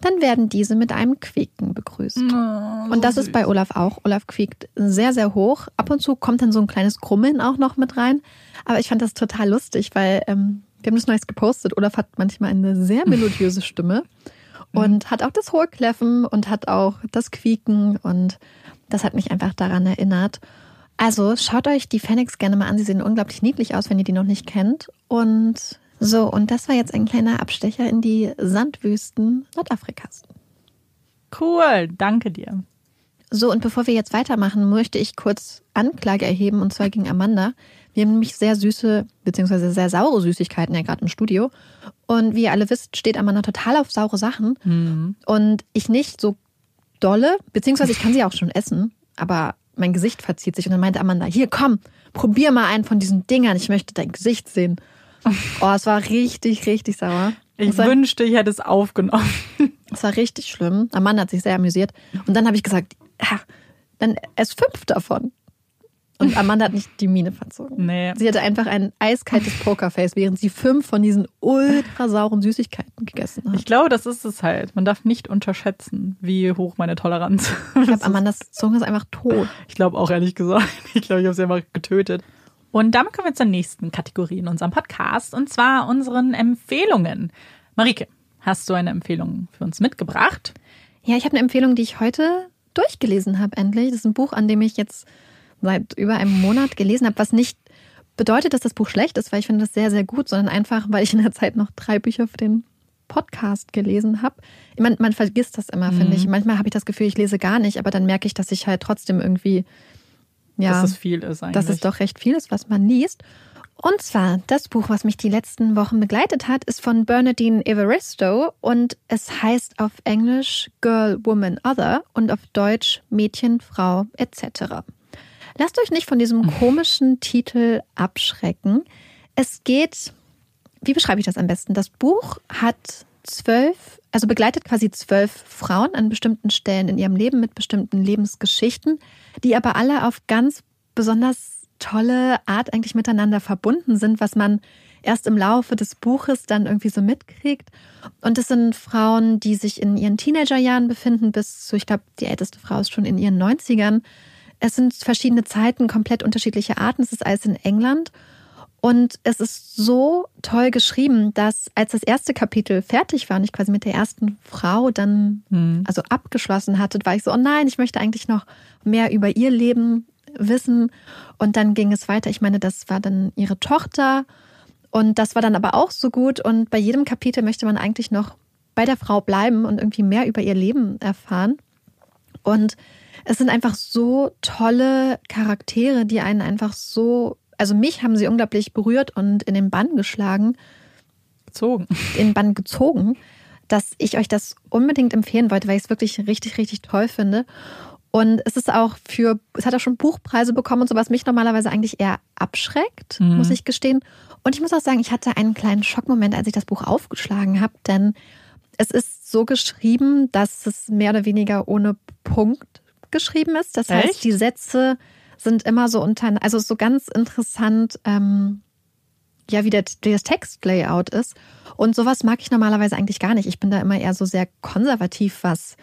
dann werden diese mit einem Quieken begrüßt. Oh, und das ist bei Olaf auch. Olaf quiekt sehr, sehr hoch. Ab und zu kommt dann so ein kleines Krummeln auch noch mit rein. Aber ich fand das total lustig, weil wir haben das Neues gepostet. Olaf hat manchmal eine sehr melodiöse Stimme und hat auch das hohe Kläffen und hat auch das Quieken. Und das hat mich einfach daran erinnert. Also schaut euch die Pfennigs gerne mal an. Sie sehen unglaublich niedlich aus, wenn ihr die noch nicht kennt. Und so, und das war jetzt ein kleiner Abstecher in die Sandwüsten Nordafrikas. Cool, danke dir. So, und bevor wir jetzt weitermachen, möchte ich kurz Anklage erheben, und zwar gegen Amanda. Wir haben nämlich sehr süße, beziehungsweise sehr saure Süßigkeiten ja gerade im Studio. Und wie ihr alle wisst, steht Amanda total auf saure Sachen. Mhm. Und ich nicht so dolle, beziehungsweise ich kann sie auch schon essen, aber mein Gesicht verzieht sich. Und dann meinte Amanda, hier komm, probier mal einen von diesen Dingern, ich möchte dein Gesicht sehen. Oh, es war richtig, richtig sauer. Ich wünschte, ich hätte es aufgenommen. Es war richtig schlimm. Amanda hat sich sehr amüsiert. Und dann habe ich gesagt, ja, dann ess 5 davon. Und Amanda hat nicht die Miene verzogen. Nee. Sie hatte einfach ein eiskaltes Pokerface, während sie 5 von diesen ultrasauren Süßigkeiten gegessen hat. Ich glaube, das ist es halt. Man darf nicht unterschätzen, wie hoch meine Toleranz ist. Ich glaube, Amandas Zunge ist einfach tot. Ich glaube auch, ehrlich gesagt. Ich glaube, ich habe sie einfach getötet. Und damit kommen wir zur nächsten Kategorie in unserem Podcast, und zwar unseren Empfehlungen. Marike, hast du eine Empfehlung für uns mitgebracht? Ja, ich habe eine Empfehlung, die ich heute durchgelesen habe endlich. Das ist ein Buch, an dem ich jetzt seit über einem Monat gelesen habe, was nicht bedeutet, dass das Buch schlecht ist, weil ich finde das sehr, sehr gut, sondern einfach, weil ich in der Zeit noch 3 Bücher für den Podcast gelesen habe. Man vergisst das immer, finde ich. Manchmal habe ich das Gefühl, ich lese gar nicht, aber dann merke ich, dass ich halt trotzdem irgendwie... Ja, dass es viel ist eigentlich. Dass es doch recht viel ist, was man liest. Und zwar, das Buch, was mich die letzten Wochen begleitet hat, ist von Bernardine Evaristo und es heißt auf Englisch Girl, Woman, Other und auf Deutsch Mädchen, Frau etc. Lasst euch nicht von diesem komischen Titel abschrecken. Es geht, wie beschreibe ich das am besten? Das Buch hat 12, also begleitet quasi 12 Frauen an bestimmten Stellen in ihrem Leben mit bestimmten Lebensgeschichten, die aber alle auf ganz besonders tolle Art eigentlich miteinander verbunden sind, was man erst im Laufe des Buches dann irgendwie so mitkriegt. Und es sind Frauen, die sich in ihren Teenagerjahren befinden, bis zu, ich glaube, die älteste Frau ist schon in ihren 90ern. Es sind verschiedene Zeiten, komplett unterschiedliche Arten. Es ist alles in England. Und es ist so toll geschrieben, dass als das erste Kapitel fertig war und ich quasi mit der ersten Frau dann also abgeschlossen hatte, war ich so, oh nein, ich möchte eigentlich noch mehr über ihr Leben wissen. Und dann ging es weiter. Ich meine, das war dann ihre Tochter und das war dann aber auch so gut. Und bei jedem Kapitel möchte man eigentlich noch bei der Frau bleiben und irgendwie mehr über ihr Leben erfahren. Und es sind einfach so tolle Charaktere, die einen einfach so... Also mich haben sie unglaublich berührt und in den Bann geschlagen. In den Bann gezogen, dass ich euch das unbedingt empfehlen wollte, weil ich es wirklich richtig, richtig toll finde. Und es ist auch es hat auch schon Buchpreise bekommen und so, was mich normalerweise eigentlich eher abschreckt, muss ich gestehen. Und ich muss auch sagen, ich hatte einen kleinen Schockmoment, als ich das Buch aufgeschlagen habe, denn es ist so geschrieben, dass es mehr oder weniger ohne Punkt geschrieben ist. Das heißt, die Sätze sind immer so also so ganz interessant, wie der Textlayout ist. Und sowas mag ich normalerweise eigentlich gar nicht. Ich bin da immer eher so sehr konservativ, was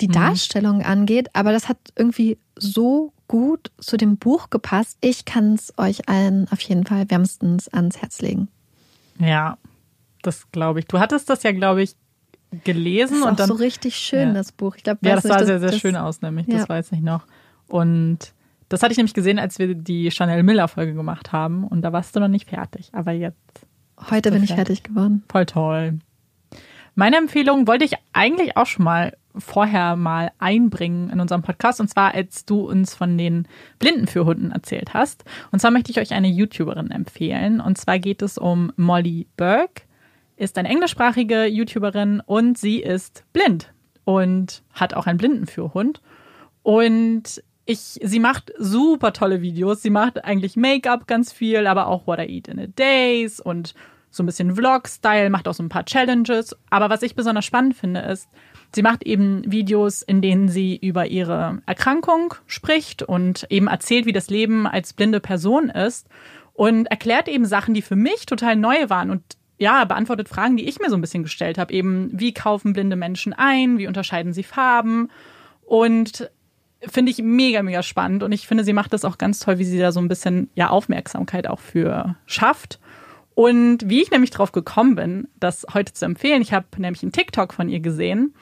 die Darstellung angeht. Aber das hat irgendwie so gut zu dem Buch gepasst. Ich kann es euch allen auf jeden Fall wärmstens ans Herz legen. Ja, das glaube ich. Du hattest das ja, glaube ich, gelesen. Das ist und auch dann, so richtig schön, das Buch. Ich glaub, ja, das sah sehr, sehr schön aus, nämlich. Ja. Das weiß ich noch. Und das hatte ich nämlich gesehen, als wir die Chanel-Miller-Folge gemacht haben. Und da warst du noch nicht fertig. Aber jetzt. Heute bin ich fertig geworden. Voll toll. Meine Empfehlung wollte ich eigentlich auch schon mal vorher mal einbringen in unserem Podcast. Und zwar, als du uns von den Blindenführhunden erzählt hast. Und zwar möchte ich euch eine YouTuberin empfehlen. Und zwar geht es um Molly Burke. Ist eine englischsprachige YouTuberin und sie ist blind und hat auch einen Blindenführhund. Und sie macht super tolle Videos. Sie macht eigentlich Make-up ganz viel, aber auch What I Eat in a Days und so ein bisschen Vlog-Style, macht auch so ein paar Challenges. Aber was ich besonders spannend finde, ist, sie macht eben Videos, in denen sie über ihre Erkrankung spricht und eben erzählt, wie das Leben als blinde Person ist und erklärt eben Sachen, die für mich total neu waren und ja, beantwortet Fragen, die ich mir so ein bisschen gestellt habe. Eben, wie kaufen blinde Menschen ein? Wie unterscheiden sie Farben? Und finde ich mega, mega spannend. Und ich finde, sie macht das auch ganz toll, wie sie da so ein bisschen ja Aufmerksamkeit auch für schafft. Und wie ich nämlich drauf gekommen bin, das heute zu empfehlen, ich habe nämlich einen TikTok von ihr gesehen,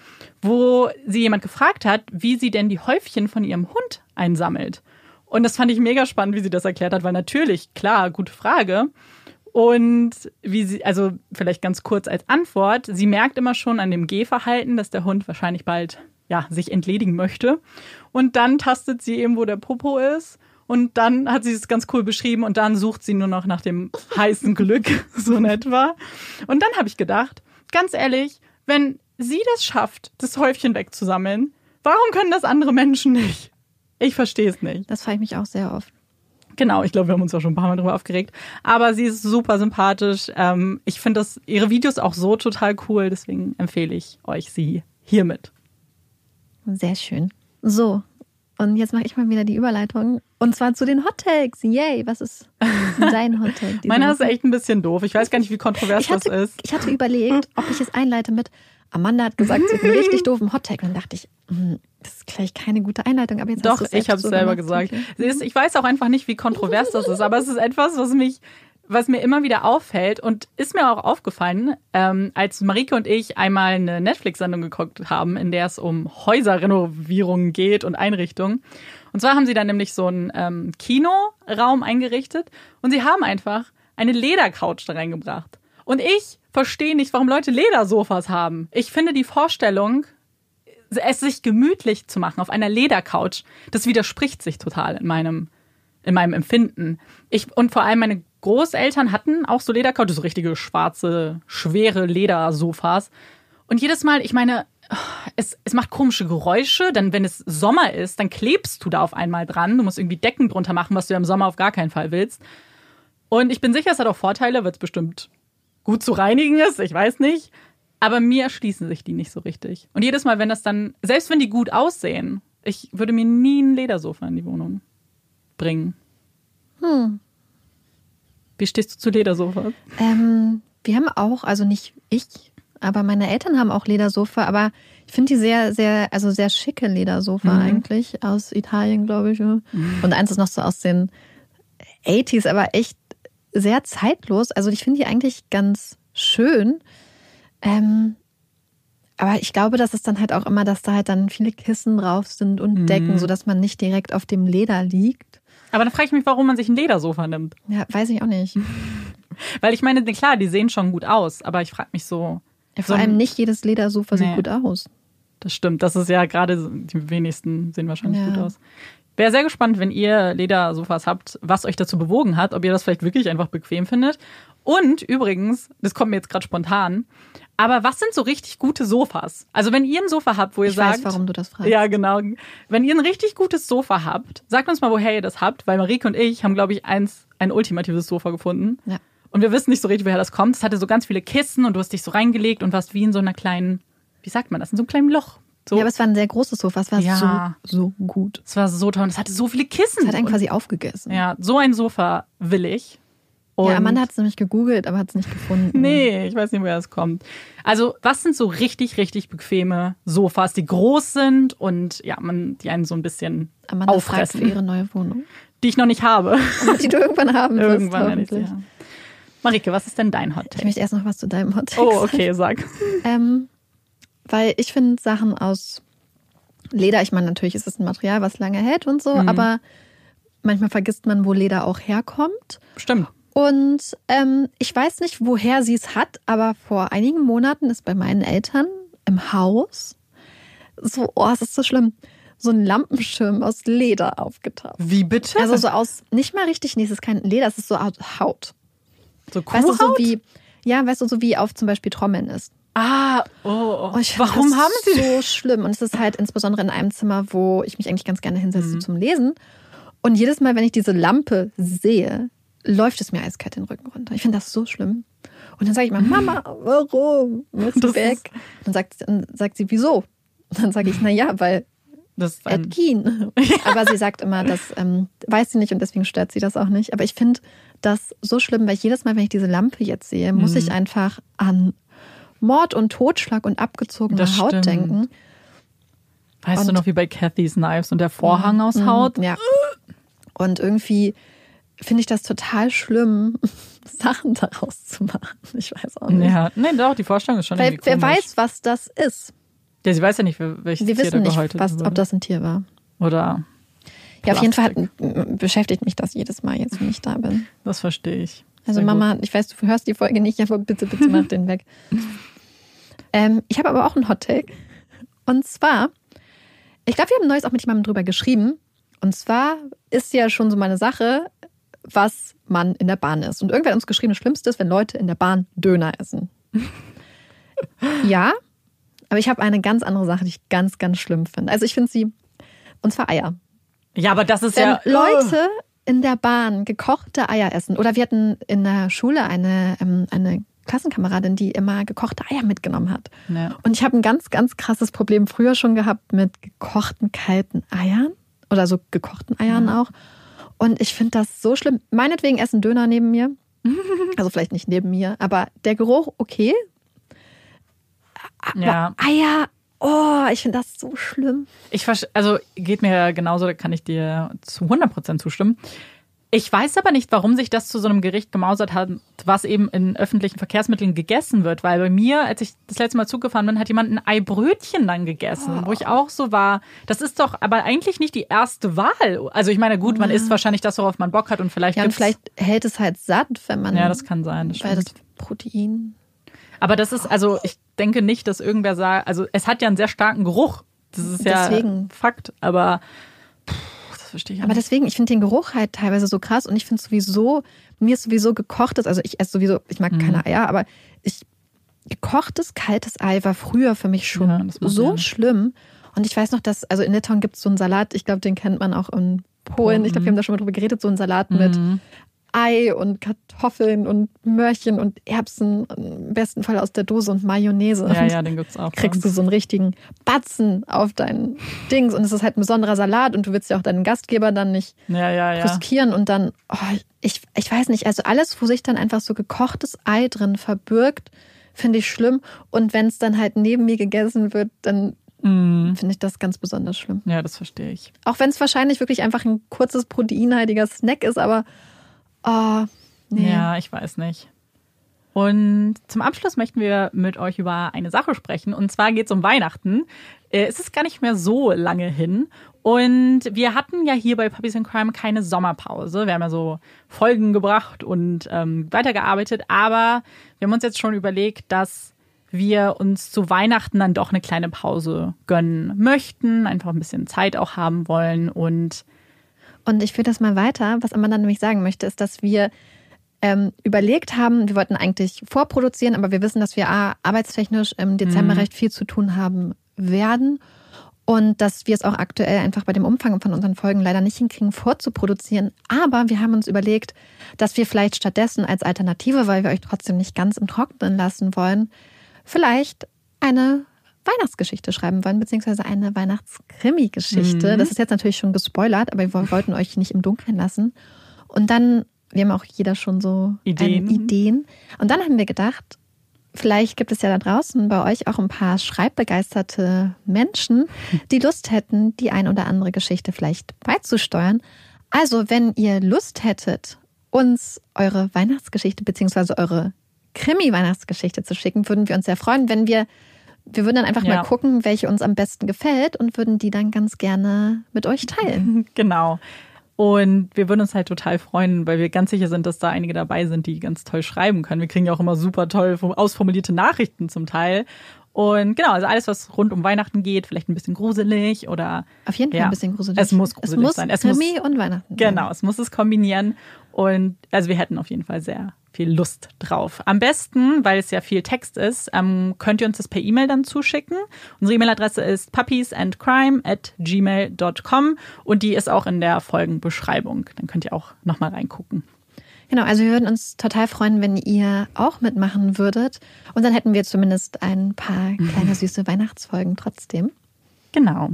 wo sie jemand gefragt hat, wie sie denn die Häufchen von ihrem Hund einsammelt. Und das fand ich mega spannend, wie sie das erklärt hat, weil natürlich, klar, gute Frage. Und wie sie, also vielleicht ganz kurz als Antwort, sie merkt immer schon an dem Gehverhalten, dass der Hund wahrscheinlich bald ja, sich entledigen möchte. Und dann tastet sie eben, wo der Popo ist. Und dann hat sie es ganz cool beschrieben und dann sucht sie nur noch nach dem heißen Glück, so in etwa. Und dann habe ich gedacht, ganz ehrlich, wenn sie das schafft, das Häufchen wegzusammeln, warum können das andere Menschen nicht? Ich verstehe es nicht. Das frage ich mich auch sehr oft. Genau, ich glaube, wir haben uns auch schon ein paar Mal drüber aufgeregt. Aber sie ist super sympathisch. Ich finde das ihre Videos auch so total cool. Deswegen empfehle ich euch sie hiermit. Sehr schön. So, und jetzt mache ich mal wieder die Überleitung. Und zwar zu den Hot Takes. Yay, was ist dein Hot Take? Meiner ist echt ein bisschen doof. Ich weiß gar nicht, wie kontrovers das ist. Ich hatte überlegt, ob ich es einleite mit Amanda hat gesagt, sie hat einen richtig doofen Hot Take. Und dann dachte ich, das ist gleich keine gute Einleitung. Aber jetzt doch, ich habe es selber gesagt. Okay. Ich weiß auch einfach nicht, wie kontrovers das ist. Aber es ist etwas, was mir immer wieder auffällt. Und ist mir auch aufgefallen, als Marike und ich einmal eine Netflix-Sendung geguckt haben, in der es um Häuserrenovierungen geht und Einrichtungen. Und zwar haben sie dann nämlich so einen Kinoraum eingerichtet. Und sie haben einfach eine Ledercouch da reingebracht. Und ich verstehe nicht, warum Leute Ledersofas haben. Ich finde die Vorstellung, es sich gemütlich zu machen auf einer Ledercouch, das widerspricht sich total in meinem Empfinden. Und vor allem meine Großeltern hatten auch so Ledercouches, so richtige schwarze, schwere Ledersofas. Und jedes Mal, ich meine, es macht komische Geräusche, dann wenn es Sommer ist, dann klebst du da auf einmal dran. Du musst irgendwie Decken drunter machen, was du ja im Sommer auf gar keinen Fall willst. Und ich bin sicher, es hat auch Vorteile, wird es bestimmt gut zu reinigen ist, ich weiß nicht. Aber mir erschließen sich die nicht so richtig. Und jedes Mal, wenn das dann, selbst wenn die gut aussehen, ich würde mir nie ein Ledersofa in die Wohnung bringen. Wie stehst du zu Ledersofa? Wir haben auch, also nicht ich, aber meine Eltern haben auch Ledersofa. Aber ich finde die sehr, sehr, also sehr schicke Ledersofa eigentlich. Aus Italien, glaube ich. Ja. Und eins ist noch so aus den 80s, aber echt sehr zeitlos. Also ich finde die eigentlich ganz schön. Aber ich glaube, dass es dann halt auch immer, dass da halt dann viele Kissen drauf sind und Decken, sodass man nicht direkt auf dem Leder liegt. Aber dann frage ich mich, warum man sich ein Ledersofa nimmt. Ja, weiß ich auch nicht. Weil ich meine, klar, die sehen schon gut aus, aber ich frage mich so. Ja, vor allem nicht jedes Ledersofa sieht gut aus. Das stimmt, das ist ja gerade, die wenigsten sehen wahrscheinlich gut aus. Wäre sehr gespannt, wenn ihr Ledersofas habt, was euch dazu bewogen hat, ob ihr das vielleicht wirklich einfach bequem findet. Und übrigens, das kommt mir jetzt gerade spontan, aber was sind so richtig gute Sofas? Also wenn ihr ein Sofa habt, wo ihr sagt... Ich weiß, warum du das fragst. Ja, genau. Wenn ihr ein richtig gutes Sofa habt, sagt uns mal, woher ihr das habt, weil Marike und ich haben, glaube ich, ein ultimatives Sofa gefunden. Ja. Und wir wissen nicht so richtig, woher das kommt. Es hatte so ganz viele Kissen und du hast dich so reingelegt und warst wie in so einer kleinen, wie sagt man das, in so einem kleinen Loch. So. Ja, aber es war ein sehr großes Sofa. Es war so gut. Es war so toll. Und es hatte so viele Kissen. Es hat einen quasi aufgegessen. Ja, so ein Sofa will ich. Und ja, Amanda hat es nämlich gegoogelt, aber hat es nicht gefunden. Nee, ich weiß nicht, woher das kommt. Also, was sind so richtig, richtig bequeme Sofas, die groß sind und ja, die einen so ein bisschen Amanda auffressen. Fragt für ihre neue Wohnung. Die ich noch nicht habe. Und die du irgendwann haben wirst, hoffentlich. Ja. Marike, was ist denn dein Hot Take? Ich möchte erst noch was zu deinem Hot Take sagen. Oh, okay, sag. Weil ich finde Sachen aus Leder, ich meine, natürlich ist es ein Material, was lange hält und so, aber manchmal vergisst man, wo Leder auch herkommt. Stimmt. Und ich weiß nicht, woher sie es hat, aber vor einigen Monaten ist bei meinen Eltern im Haus so, oh, es ist so schlimm, so ein Lampenschirm aus Leder aufgetaucht. Wie bitte? Also so aus, nicht mal richtig, nee, es ist kein Leder, es ist so aus Haut. So Kuhhaut? Weißt du, so wie, ja, weißt du, so wie auf zum Beispiel Trommeln ist. Ah, oh. Ich finde, warum das haben sie so schlimm? Und es ist halt insbesondere in einem Zimmer, wo ich mich eigentlich ganz gerne hinsetze zum Lesen. Und jedes Mal, wenn ich diese Lampe sehe, läuft es mir eiskalt den Rücken runter. Ich finde das so schlimm. Und dann sage ich mal, Mama, warum? Willst du weg? Dann sagt sie, wieso? Und dann sage ich, naja, weil das Ed Gein. Ja. Aber sie sagt immer, das weiß sie nicht und deswegen stört sie das auch nicht. Aber ich finde das so schlimm, weil jedes Mal, wenn ich diese Lampe jetzt sehe, muss ich einfach an Mord und Totschlag und abgezogene Haut denken. Weißt du noch, wie bei Cathy's Knives und der Vorhang aus Haut? Ja. Und irgendwie finde ich das total schlimm, Sachen daraus zu machen. Ich weiß auch nicht. Ja, nee, doch, die Vorstellung ist schon irgendwie komisch. Wer weiß, was das ist. Ja, sie weiß ja nicht, welches Tier da gehäutet wurde. Ob das ein Tier war. Oder Plastik. Ja, auf jeden Fall beschäftigt mich das jedes Mal jetzt, wenn ich da bin. Das verstehe ich. Also sehr Mama, gut. Ich weiß, du hörst die Folge nicht, aber bitte mach den weg. Ich habe aber auch einen Hot Take. Und zwar, ich glaube, wir haben neues auch mit jemandem drüber geschrieben. Und zwar ist ja schon so meine Sache, was man in der Bahn isst. Und irgendwer hat uns geschrieben, das Schlimmste ist, wenn Leute in der Bahn Döner essen. Ja, aber ich habe eine ganz andere Sache, die ich ganz, ganz schlimm finde. Also ich finde sie, und zwar Eier. Ja, aber das ist wenn Leute in der Bahn gekochte Eier essen. Oder wir hatten in der Schule eine Klassenkameradin, die immer gekochte Eier mitgenommen hat. Ja. Und ich habe ein ganz, ganz krasses Problem früher schon gehabt mit gekochten, kalten Eiern. Oder so gekochten Eiern auch. Und ich finde das so schlimm. Meinetwegen essen Döner neben mir. Also vielleicht nicht neben mir, aber der Geruch, okay. Aber ja. Eier, oh, ich finde das so schlimm. Also geht mir genauso, da kann ich dir zu 100% zustimmen. Ich weiß aber nicht, warum sich das zu so einem Gericht gemausert hat, was eben in öffentlichen Verkehrsmitteln gegessen wird. Weil bei mir, als ich das letzte Mal Zug gefahren bin, hat jemand ein Eibrötchen dann gegessen, wo ich auch so war. Das ist doch aber eigentlich nicht die erste Wahl. Also ich meine, gut, man isst wahrscheinlich das, worauf man Bock hat und vielleicht ja, und vielleicht hält es halt satt, wenn man... Ja, das kann sein. Weil das Protein... Aber das ist, also ich denke nicht, dass irgendwer sagt... Also es hat ja einen sehr starken Geruch. Das ist ja deswegen. Fakt, aber... Aber deswegen, ich finde den Geruch halt teilweise so krass und ich finde sowieso, mir ist sowieso gekochtes, also ich esse sowieso, ich mag keine Eier, aber gekochtes, kaltes Ei war früher für mich schon so schlimm. Und ich weiß noch, dass, also in Litauen gibt es so einen Salat, ich glaube, den kennt man auch in Polen, ich glaube, wir haben da schon mal drüber geredet, so einen Salat mit Ei und Kartoffeln und Möhrchen und Erbsen, im besten Fall aus der Dose und Mayonnaise. Ja, ja, den gibt's auch. Kriegst du so einen richtigen Batzen auf deinen Dings und es ist halt ein besonderer Salat und du willst ja auch deinen Gastgeber dann nicht riskieren und dann, oh, ich weiß nicht, also alles, wo sich dann einfach so gekochtes Ei drin verbirgt, finde ich schlimm und wenn es dann halt neben mir gegessen wird, dann finde ich das ganz besonders schlimm. Ja, das verstehe ich. Auch wenn es wahrscheinlich wirklich einfach ein kurzes, proteinhaltiger Snack ist, aber oh, nee. Ja, ich weiß nicht. Und zum Abschluss möchten wir mit euch über eine Sache sprechen. Und zwar geht es um Weihnachten. Es ist gar nicht mehr so lange hin. Und wir hatten ja hier bei Puppies in Crime keine Sommerpause. Wir haben ja so Folgen gebracht und weitergearbeitet. Aber wir haben uns jetzt schon überlegt, dass wir uns zu Weihnachten dann doch eine kleine Pause gönnen möchten. Einfach ein bisschen Zeit auch haben wollen Und ich führe das mal weiter. Was Amanda nämlich sagen möchte, ist, dass wir überlegt haben, wir wollten eigentlich vorproduzieren, aber wir wissen, dass wir arbeitstechnisch im Dezember recht viel zu tun haben werden und dass wir es auch aktuell einfach bei dem Umfang von unseren Folgen leider nicht hinkriegen, vorzuproduzieren. Aber wir haben uns überlegt, dass wir vielleicht stattdessen als Alternative, weil wir euch trotzdem nicht ganz im Trockenen lassen wollen, vielleicht eine Weihnachtsgeschichte schreiben wollen, beziehungsweise eine Weihnachtskrimi-Geschichte. Das ist jetzt natürlich schon gespoilert, aber wir wollten euch nicht im Dunkeln lassen. Und dann wir haben auch jeder schon so Ideen. Und dann haben wir gedacht, vielleicht gibt es ja da draußen bei euch auch ein paar schreibbegeisterte Menschen, die Lust hätten, die ein oder andere Geschichte vielleicht beizusteuern. Also, wenn ihr Lust hättet, uns eure Weihnachtsgeschichte bzw. eure Krimi-Weihnachtsgeschichte zu schicken, würden wir uns sehr freuen, wenn wir würden dann einfach mal gucken, welche uns am besten gefällt und würden die dann ganz gerne mit euch teilen. Genau. Und wir würden uns halt total freuen, weil wir ganz sicher sind, dass da einige dabei sind, die ganz toll schreiben können. Wir kriegen ja auch immer super toll ausformulierte Nachrichten zum Teil. Und genau, also alles, was rund um Weihnachten geht, vielleicht ein bisschen gruselig oder... Auf jeden Fall ein bisschen gruselig. Es muss gruselig sein. Es muss Krimi und Weihnachten. Genau, es muss es kombinieren. Und also wir hätten auf jeden Fall sehr viel Lust drauf. Am besten, weil es ja viel Text ist, könnt ihr uns das per E-Mail dann zuschicken. Unsere E-Mail-Adresse ist puppiesandcrime@gmail.com und die ist auch in der Folgenbeschreibung. Dann könnt ihr auch nochmal reingucken. Genau, also wir würden uns total freuen, wenn ihr auch mitmachen würdet. Und dann hätten wir zumindest ein paar kleine süße Weihnachtsfolgen trotzdem. Genau.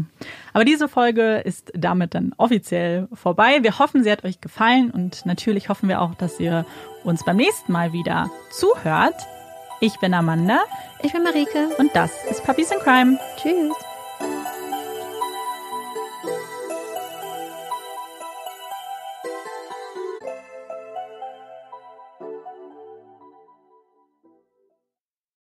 Aber diese Folge ist damit dann offiziell vorbei. Wir hoffen, sie hat euch gefallen und natürlich hoffen wir auch, dass ihr uns beim nächsten Mal wieder zuhört. Ich bin Amanda. Ich bin Marike. Und das ist Puppies in Crime. Tschüss.